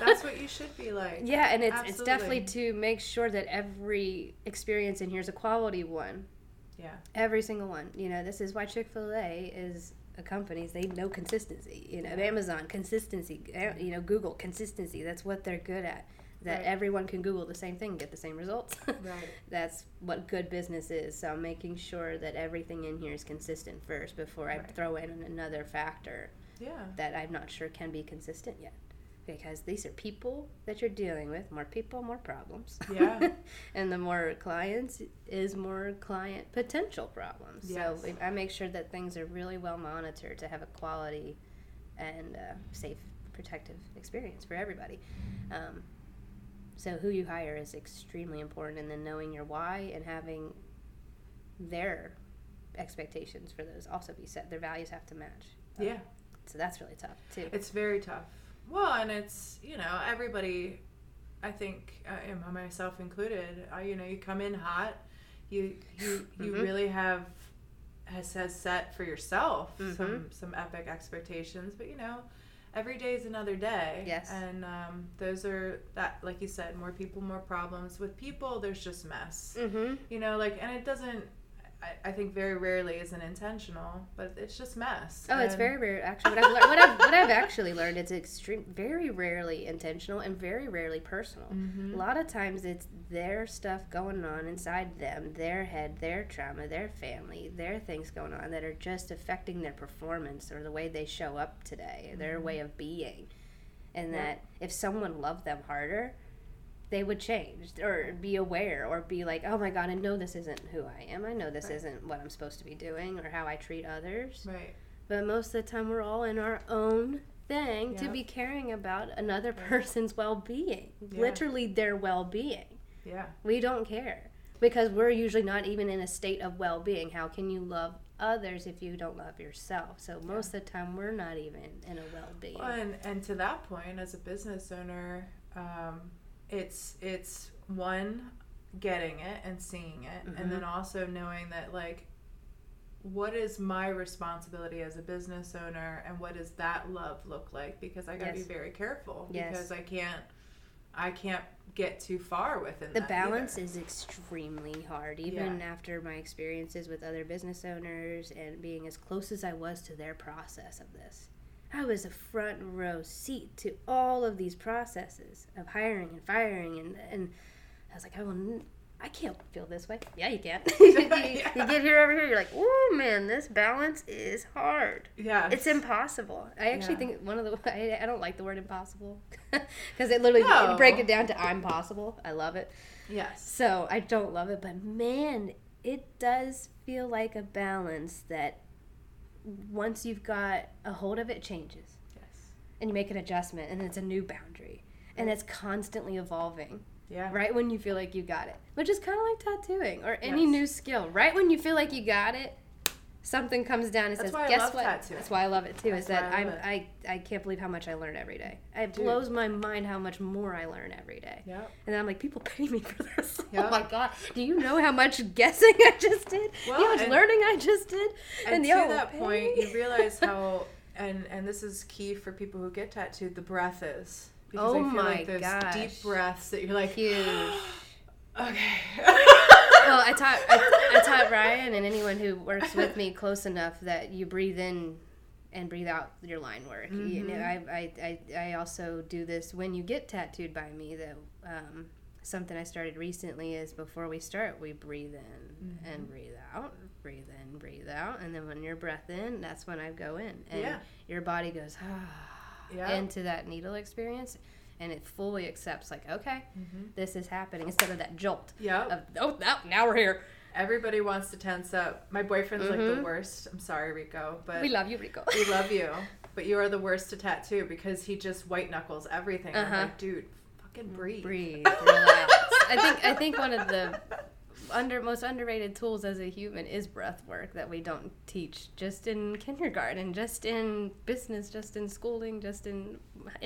That's what you should be like. Yeah, and it's definitely to make sure that every experience in here is a quality one. Yeah. Every single one. This is why Chick-fil-A is companies, they know consistency. Amazon, consistency. Google, consistency. That's what they're good at. That everyone can Google the same thing and get the same results. Right. That's what good business is. So I'm making sure that everything in here is consistent first before I throw in another factor that I'm not sure can be consistent yet. Because these are people that you're dealing with. More people, more problems. Yeah. And the more clients is more client potential problems. Yes. So I make sure that things are really well monitored to have a quality and safe, protective experience for everybody. So who you hire is extremely important. And then knowing your why and having their expectations for those also be set. Their values have to match. So that's really tough, too. It's very tough. Well, and it's, everybody, I think, myself included, you come in hot, you really has set for yourself some epic expectations, but, every day is another day. Yes. And those are, that, like you said, more people, more problems. With people, there's just mess. Mm-hmm. And it doesn't, I think very rarely isn't intentional, but it's just mess. Oh, it's very rare. Actually, what I've actually learned, it's very rarely intentional and very rarely personal. Mm-hmm. A lot of times it's their stuff going on inside them, their head, their trauma, their family, their things going on that are just affecting their performance or the way they show up today, their way of being. And that if someone loved them harder, they would change or be aware or be like, oh my God, I know this isn't who I am. I know this isn't what I'm supposed to be doing or how I treat others. Right. But most of the time we're all in our own thing to be caring about another person's well-being. Yeah. Literally their well-being. Yeah. We don't care because we're usually not even in a state of well-being. How can you love others if you don't love yourself? So most of the time we're not even in a well-being. Well, and to that point, as a business owner, it's one, getting it and seeing it, and then also knowing that, like, what is my responsibility as a business owner and what does that love look like? Because I gotta be very careful because I can't get too far within that. The balance is extremely hard, even after my experiences with other business owners and being as close as I was to their process of this. I was a front row seat to all of these processes of hiring and firing, and I was like, I can't feel this way. Yeah, you can. You get here over here, you're like, oh man, this balance is hard. Yeah, it's impossible. I actually think one of the I don't like the word impossible because it literally break it down to I'm possible. I love it. Yes. So I don't love it, but man, it does feel like a balance that once you've got a hold of it, changes. Yes. And you make an adjustment, and it's a new boundary, and it's constantly evolving. Yeah. Right when you feel like you got it, which is kind of like tattooing or any new skill. Right when you feel like you got it, something comes down and says, "Guess what?" That's why I love it too. Is that I can't believe how much I learn every day. It blows my mind how much more I learn every day. Yeah. And then I'm like, people pay me for this. Yep. Oh my God! Do you know how much guessing I just did? Well, how much learning I just did? And to that point, you realize how and this is key for people who get tattooed. The breath is. Because I feel like those deep breaths that you're like, huge. Okay. Well, I taught Ryan and anyone who works with me close enough that you breathe in and breathe out your line work. Mm-hmm. You know, I also do this when you get tattooed by me. That something I started recently is before we start, we breathe in and breathe out, breathe in, breathe out, and then when you're breath in, that's when I go in, and your body goes into that needle experience, and it fully accepts, like, okay, this is happening, instead of that jolt of, now we're here. Everybody wants to tense up. My boyfriend's like the worst. I'm sorry, Rico, but we love you, Rico. We love you, but you are the worst to tattoo because he just white knuckles everything. I'm like, dude, fucking breathe, relax. I think one of the most underrated tools as a human is breath work that we don't teach, just in kindergarten, just in business, just in schooling, just in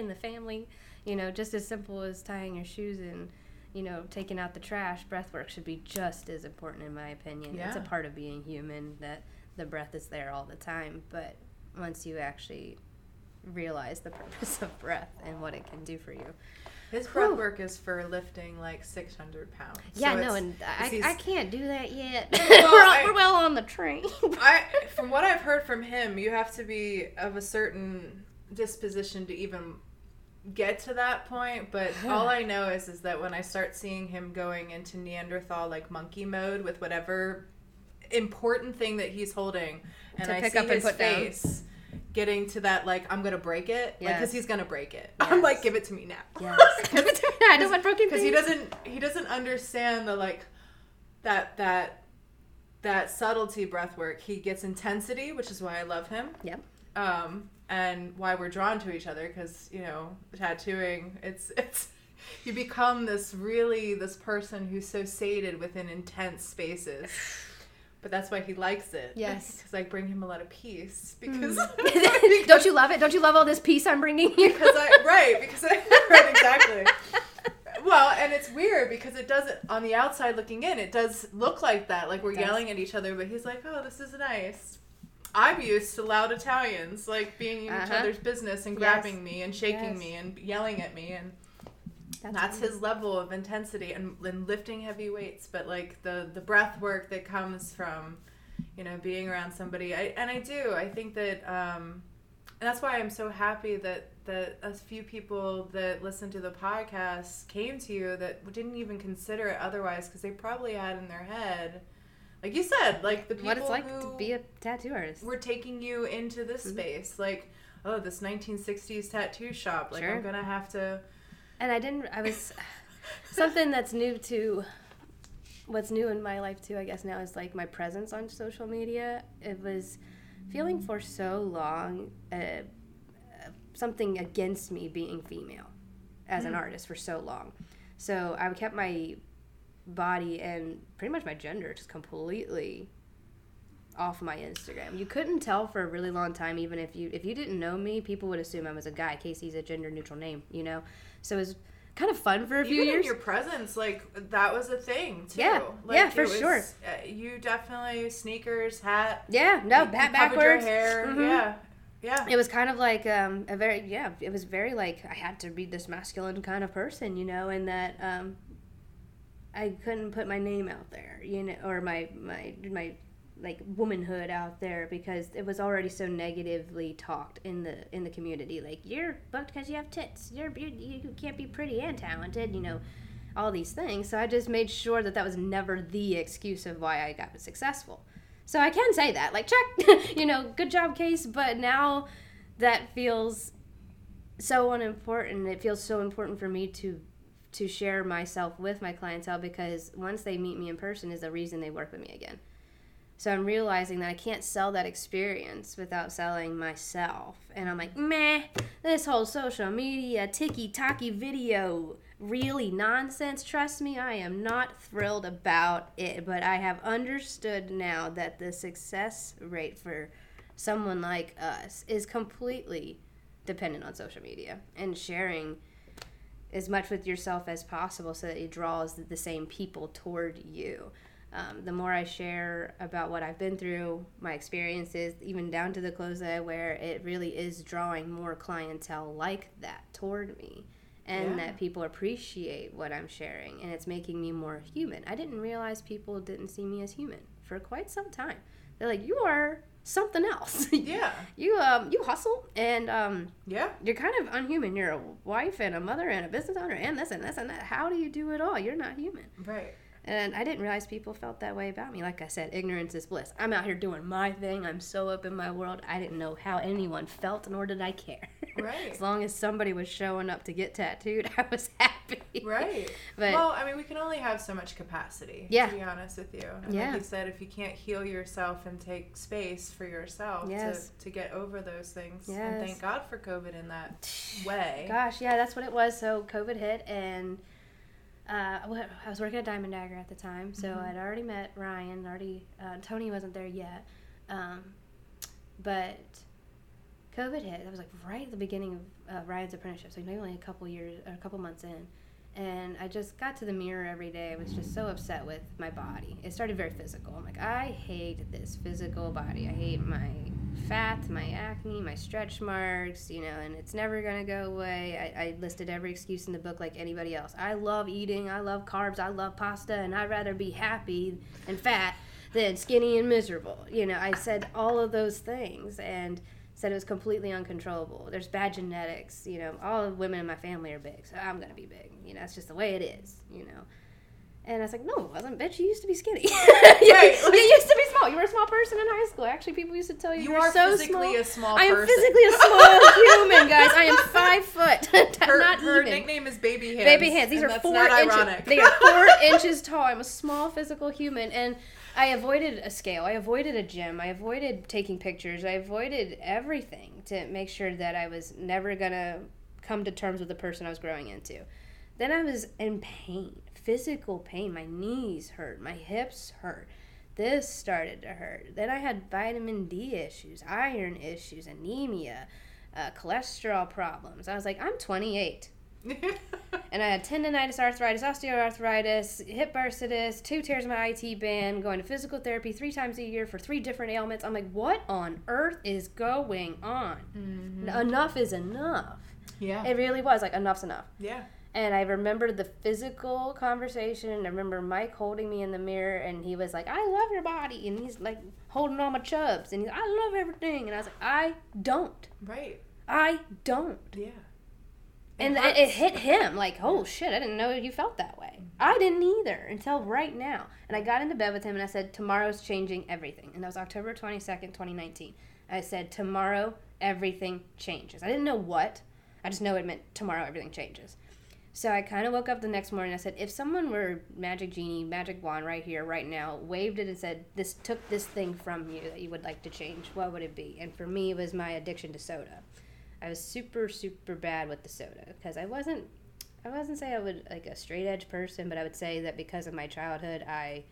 the family, you know, just as simple as tying your shoes and, you know, taking out the trash. Breath work should be just as important, in my opinion. It's a part of being human, that the breath is there all the time, but once you actually realize the purpose of breath and what it can do for you. His breath work is for lifting like 600 pounds. Yeah, so I can't do that yet. Well, we're well on the train. From what I've heard from him, you have to be of a certain disposition to even get to that point. But all I know is that when I start seeing him going into Neanderthal, like monkey mode with whatever important thing that he's holding, and I see his face. Down. Getting to that, like, I'm going to break it. Yes. Like, because he's going to break it. Yes. I'm like, give it to me now. Yes. Give it to me now. I don't want broken things. Because he doesn't understand the, like, that subtlety breath work. He gets intensity, which is why I love him. Yep. And why we're drawn to each other, because, you know, tattooing, it's you become this person who's so sated within intense spaces. But that's why he likes it. Yes. Because I bring him a lot of peace. Because don't you love it? Don't you love all this peace I'm bringing you? Right, exactly. Well, and it's weird because it doesn't, on the outside looking in, it does look like that. Like, we're yelling at each other, but he's like, oh, this is nice. I'm used to loud Italians, like, being in each other's business and grabbing me and shaking me and yelling at me. And that's his level of intensity and lifting heavy weights, but like the breath work that comes from, you know, being around somebody. I think that, and that's why I'm so happy that a few people that listen to the podcast came to you that didn't even consider it otherwise, because they probably had in their head, like you said, like the people what it's like who to be a tattoo artist were taking you into this space, like, oh, this 1960s tattoo shop, like I'm gonna have to. And I didn't, I was, Something that's new to, what's new in my life too, I guess now, is like my presence on social media. It was feeling for so long something against me being female as an artist for so long. So I kept my body and pretty much my gender just completely off my Instagram. You couldn't tell for a really long time, even if you didn't know me, people would assume I was a guy. Casey's a gender neutral name, you know? So it was kind of fun for a few years. Even in your presence, like, that was a thing, too. Yeah, like, yeah, for sure. You definitely, sneakers, hat. Yeah, no, hat backwards. Covered your hair, yeah. Yeah. It was kind of like I had to be this masculine kind of person, you know, and that I couldn't put my name out there, you know, or my like womanhood out there, because it was already so negatively talked in the community. Like, you're bucked because you have tits. You can't be pretty and talented, you know, all these things. So I just made sure that was never the excuse of why I got successful. So I can say that, like, check, you know, good job, Case. But now that feels so unimportant. It feels so important for me to share myself with my clientele, because once they meet me in person is the reason they work with me again. So I'm realizing that I can't sell that experience without selling myself. And I'm like, meh, this whole social media, ticky-tacky video, really nonsense. Trust me, I am not thrilled about it. But I have understood now that the success rate for someone like us is completely dependent on social media and sharing as much with yourself as possible so that it draws the same people toward you. The more I share about what I've been through, my experiences, even down to the clothes that I wear, it really is drawing more clientele like that toward me, and that people appreciate what I'm sharing, and it's making me more human. I didn't realize people didn't see me as human for quite some time. They're like, you are something else. Yeah. You hustle, and you're kind of unhuman. You're a wife and a mother and a business owner and this and this and that. How do you do it all? You're not human. Right. And I didn't realize people felt that way about me. Like I said, ignorance is bliss. I'm out here doing my thing. I'm so up in my world. I didn't know how anyone felt, nor did I care. Right. As long as somebody was showing up to get tattooed, I was happy. Right. But, well, I mean, we can only have so much capacity, to be honest with you. And like you said, if you can't heal yourself and take space for yourself to get over those things, and thank God for COVID in that way. Gosh, yeah, that's what it was. So COVID hit, and... I was working at Diamond Dagger at the time, so I'd already met Ryan. Tony wasn't there yet, but COVID hit. That was like right at the beginning of Ryan's apprenticeship, so maybe only a couple months in. And I just got to the mirror every day. I was just so upset with my body. It started very physical. I'm like, I hate this physical body. I hate my fat, my acne, my stretch marks, you know, and it's never going to go away. I listed every excuse in the book like anybody else. I love eating. I love carbs. I love pasta. And I'd rather be happy and fat than skinny and miserable. You know, I said all of those things and said it was completely uncontrollable. There's bad genetics. You know, all of women in my family are big, so I'm going to be big. You know, it's just the way it is, you know. And I was like, no, it wasn't, bitch. You used to be skinny. You used to be small. You were a small person in high school. Actually, people used to tell you you were so small. You are physically a small person. I am physically a small human, guys. I am 5 foot. Her nickname is Baby Hands. Baby Hands. These are 4 inches. Ironic. They are 4 inches tall. I'm a small physical human. And I avoided a scale. I avoided a gym. I avoided taking pictures. I avoided everything to make sure that I was never going to come to terms with the person I was growing into. Then I was in pain. Physical pain. My knees hurt. My hips hurt. This started to hurt. Then I had vitamin D issues, iron issues, anemia, cholesterol problems. I was like, I'm 28. And I had tendonitis, arthritis, osteoarthritis, hip bursitis, 2 tears in my IT band, going to physical therapy 3 times a year for 3 different ailments. I'm like, what on earth is going on? Mm-hmm. Enough is enough. Yeah. It really was. Like, enough's enough. Yeah. And I remember the physical conversation. I remember Mike holding me in the mirror, and he was like, I love your body. And he's like holding all my chubs. And he's like, I love everything. And I was like, I don't. Right. I don't. Yeah. And it hit him like, oh, shit, I didn't know you felt that way. I didn't either until right now. And I got into bed with him, and I said, tomorrow's changing everything. And that was October 22nd, 2019. I said, tomorrow, everything changes. I didn't know what. I just know it meant tomorrow, everything changes. So I kind of woke up the next morning. I said, if someone were Magic Genie, Magic Wand right here, right now, waved it and said, this took this thing from you that you would like to change, what would it be? And for me, it was my addiction to soda. I was super, super bad with the soda because I wasn't saying I would like a straight edge person, but I would say that because of my childhood, I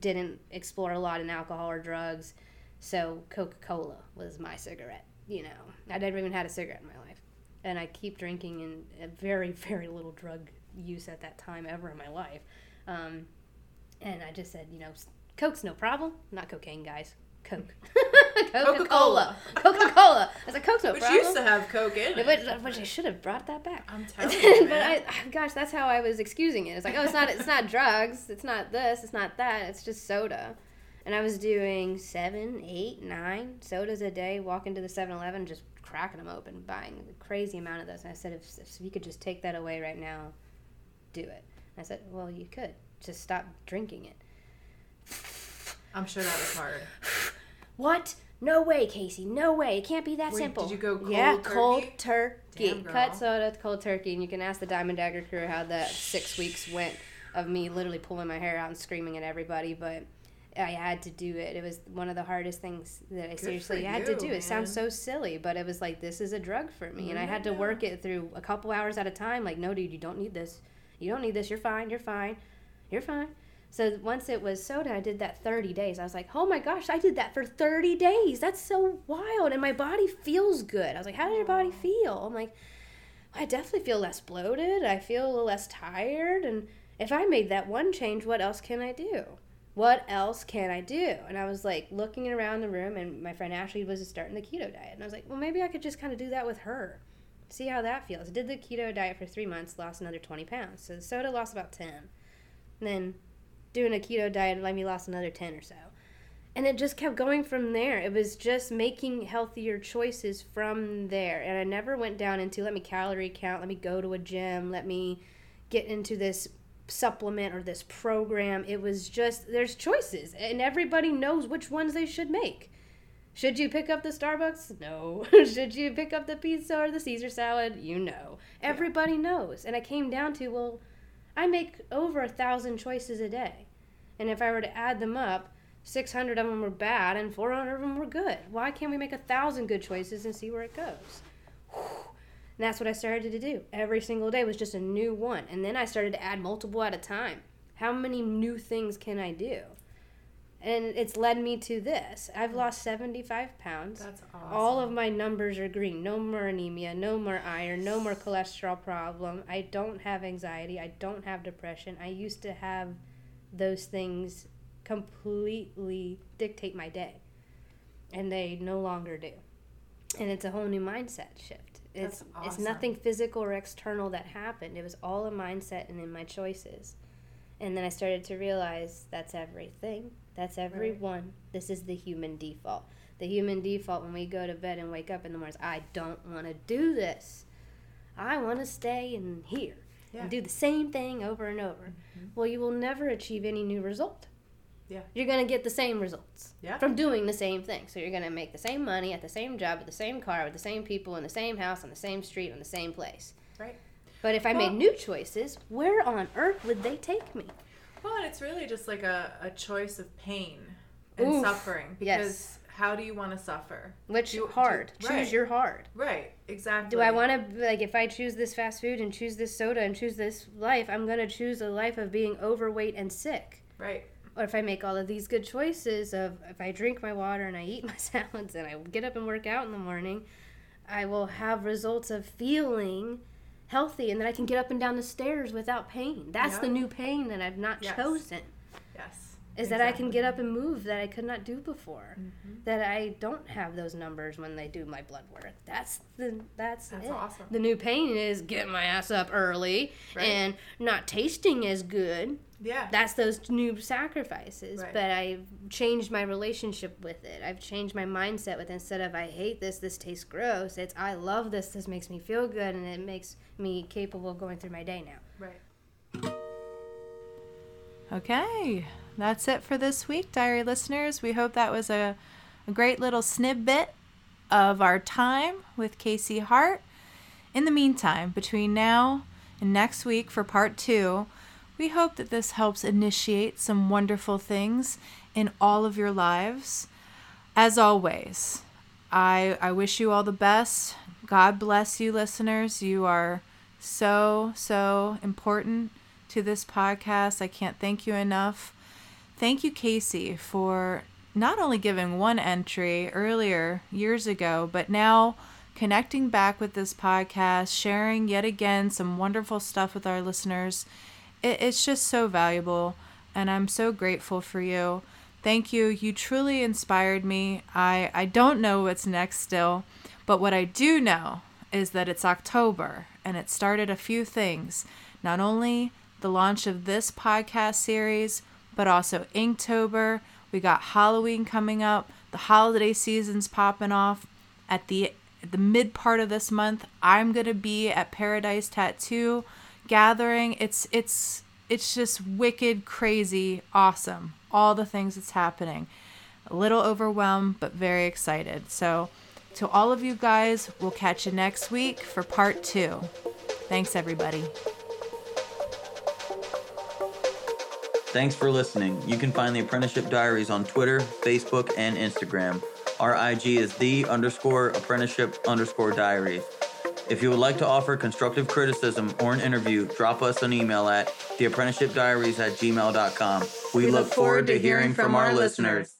didn't explore a lot in alcohol or drugs. So Coca-Cola was my cigarette, you know. I never even had a cigarette in my life. And I keep drinking and a very, very little drug use at that time ever in my life. And I just said, you know, Coke's no problem. Not cocaine, guys. Coke. Coca-Cola. Coca-Cola. I was like, Coke's no problem. Which used to have Coke in it. Which I should have brought that back. I'm telling you, man. But gosh, that's how I was excusing it. It's like, oh, it's not drugs. It's not this. It's not that. It's just soda. And I was doing 7, 8, 9 sodas a day, walking to the 7-Eleven, just cracking them open, buying a crazy amount of those. And I said, if you could just take that away right now, do it. And I said, well, you could. Just stop drinking it. I'm sure that was hard. What? No way, Casey. No way. It can't be that simple. Did you go cold turkey? Yeah, cold turkey. Damn, girl. Cut soda, cold turkey. And you can ask the Diamond Dagger crew how that 6 weeks went of me literally pulling my hair out and screaming at everybody, but I had to do it. It was one of the hardest things that I seriously had to do. Man. It sounds so silly, but it was like, this is a drug for me. And I had to work it through a couple hours at a time. Like, no, dude, you don't need this. You don't need this. You're fine. You're fine. You're fine. So once it was soda, I did that 30 days. I was like, oh my gosh, I did that for 30 days. That's so wild. And my body feels good. I was like, how does your body feel? I'm like, I definitely feel less bloated. I feel less tired. And if I made that one change, what else can I do? What else can I do? And I was like looking around the room, and my friend Ashley was starting the keto diet. And I was like, well, maybe I could just kind of do that with her. See how that feels. I did the keto diet for 3 months, lost another 20 pounds. So the soda lost about 10. And then doing a keto diet let me lost another 10 or so. And it just kept going from there. It was just making healthier choices from there. And I never went down into let me calorie count, let me go to a gym, let me get into this supplement or this program. It was just, there's choices and everybody knows which ones they should make. Should you pick up the Starbucks? No. Should you pick up the pizza or the Caesar salad? You know. Everybody knows. And I came down to, well, I make over 1,000 choices a day. And if I were to add them up, 600 of them were bad and 400 of them were good. Why can't we make 1,000 good choices and see where it goes? Whew. And that's what I started to do. Every single day was just a new one. And then I started to add multiple at a time. How many new things can I do? And it's led me to this. I've lost 75 pounds. That's awesome. All of my numbers are green. No more anemia, no more iron, no more cholesterol problem. I don't have anxiety. I don't have depression. I used to have those things completely dictate my day. And they no longer do. And it's a whole new mindset shift. It's awesome. It's nothing physical or external that happened. It was all a mindset and in my choices. And then I started to realize that's everything. That's everyone. Right. This is the human default. The human default when we go to bed and wake up in the morning is, I don't want to do this. I want to stay in here and do the same thing over and over. Mm-hmm. Well, you will never achieve any new result. Yeah. You're going to get the same results from doing the same thing. So you're going to make the same money at the same job, with the same car, with the same people, in the same house, on the same street, on the same place. Right. But if I made new choices, where on earth would they take me? Well, and it's really just like a choice of pain and suffering. Because how do you want to suffer? Which hard. Choose your hard. Right. Exactly. Do I want to, like, if I choose this fast food and choose this soda and choose this life, I'm going to choose a life of being overweight and sick. Right. Or if I make all of these good choices of if I drink my water and I eat my salads and I get up and work out in the morning, I will have results of feeling healthy and that I can get up and down the stairs without pain. That's the new pain that I've not chosen. Yes. Is that I can get up and move that I could not do before. Mm-hmm. That I don't have those numbers when they do my blood work. That's awesome. The new pain is getting my ass up early and not tasting as good. Yeah. That's those new sacrifices. Right. But I've changed my relationship with it. I've changed my mindset with, instead of I hate this, this tastes gross, it's I love this, this makes me feel good, and it makes me capable of going through my day now. Right. Okay. That's it for this week, Diary listeners. We hope that was a great little snippet of our time with Casey Hart. In the meantime, between now and next week for part 2. We hope that this helps initiate some wonderful things in all of your lives. As always, I wish you all the best. God bless you, listeners. You are so, so important to this podcast. I can't thank you enough. Thank you, Casey, for not only giving one entry earlier years ago, but now connecting back with this podcast, sharing yet again some wonderful stuff with our listeners. It's just so valuable, and I'm so grateful for you. Thank you. You truly inspired me. I don't know what's next still, but what I do know is that it's October, and it started a few things. Not only the launch of this podcast series, but also Inktober. We got Halloween coming up. The holiday season's popping off. At the mid part of this month, I'm going to be at Paradise Tattoo gathering. It's just wicked, crazy, awesome. All the things that's happening. A little overwhelmed, but very excited. So to all of you guys, we'll catch you next week for part 2. Thanks, everybody. Thanks for listening. You can find The Apprenticeship Diaries on Twitter, Facebook, and Instagram. Our IG is the_apprenticeship_diaries. If you would like to offer constructive criticism or an interview, drop us an email at theapprenticeshipdiaries@gmail.com. We look forward to hearing from our listeners.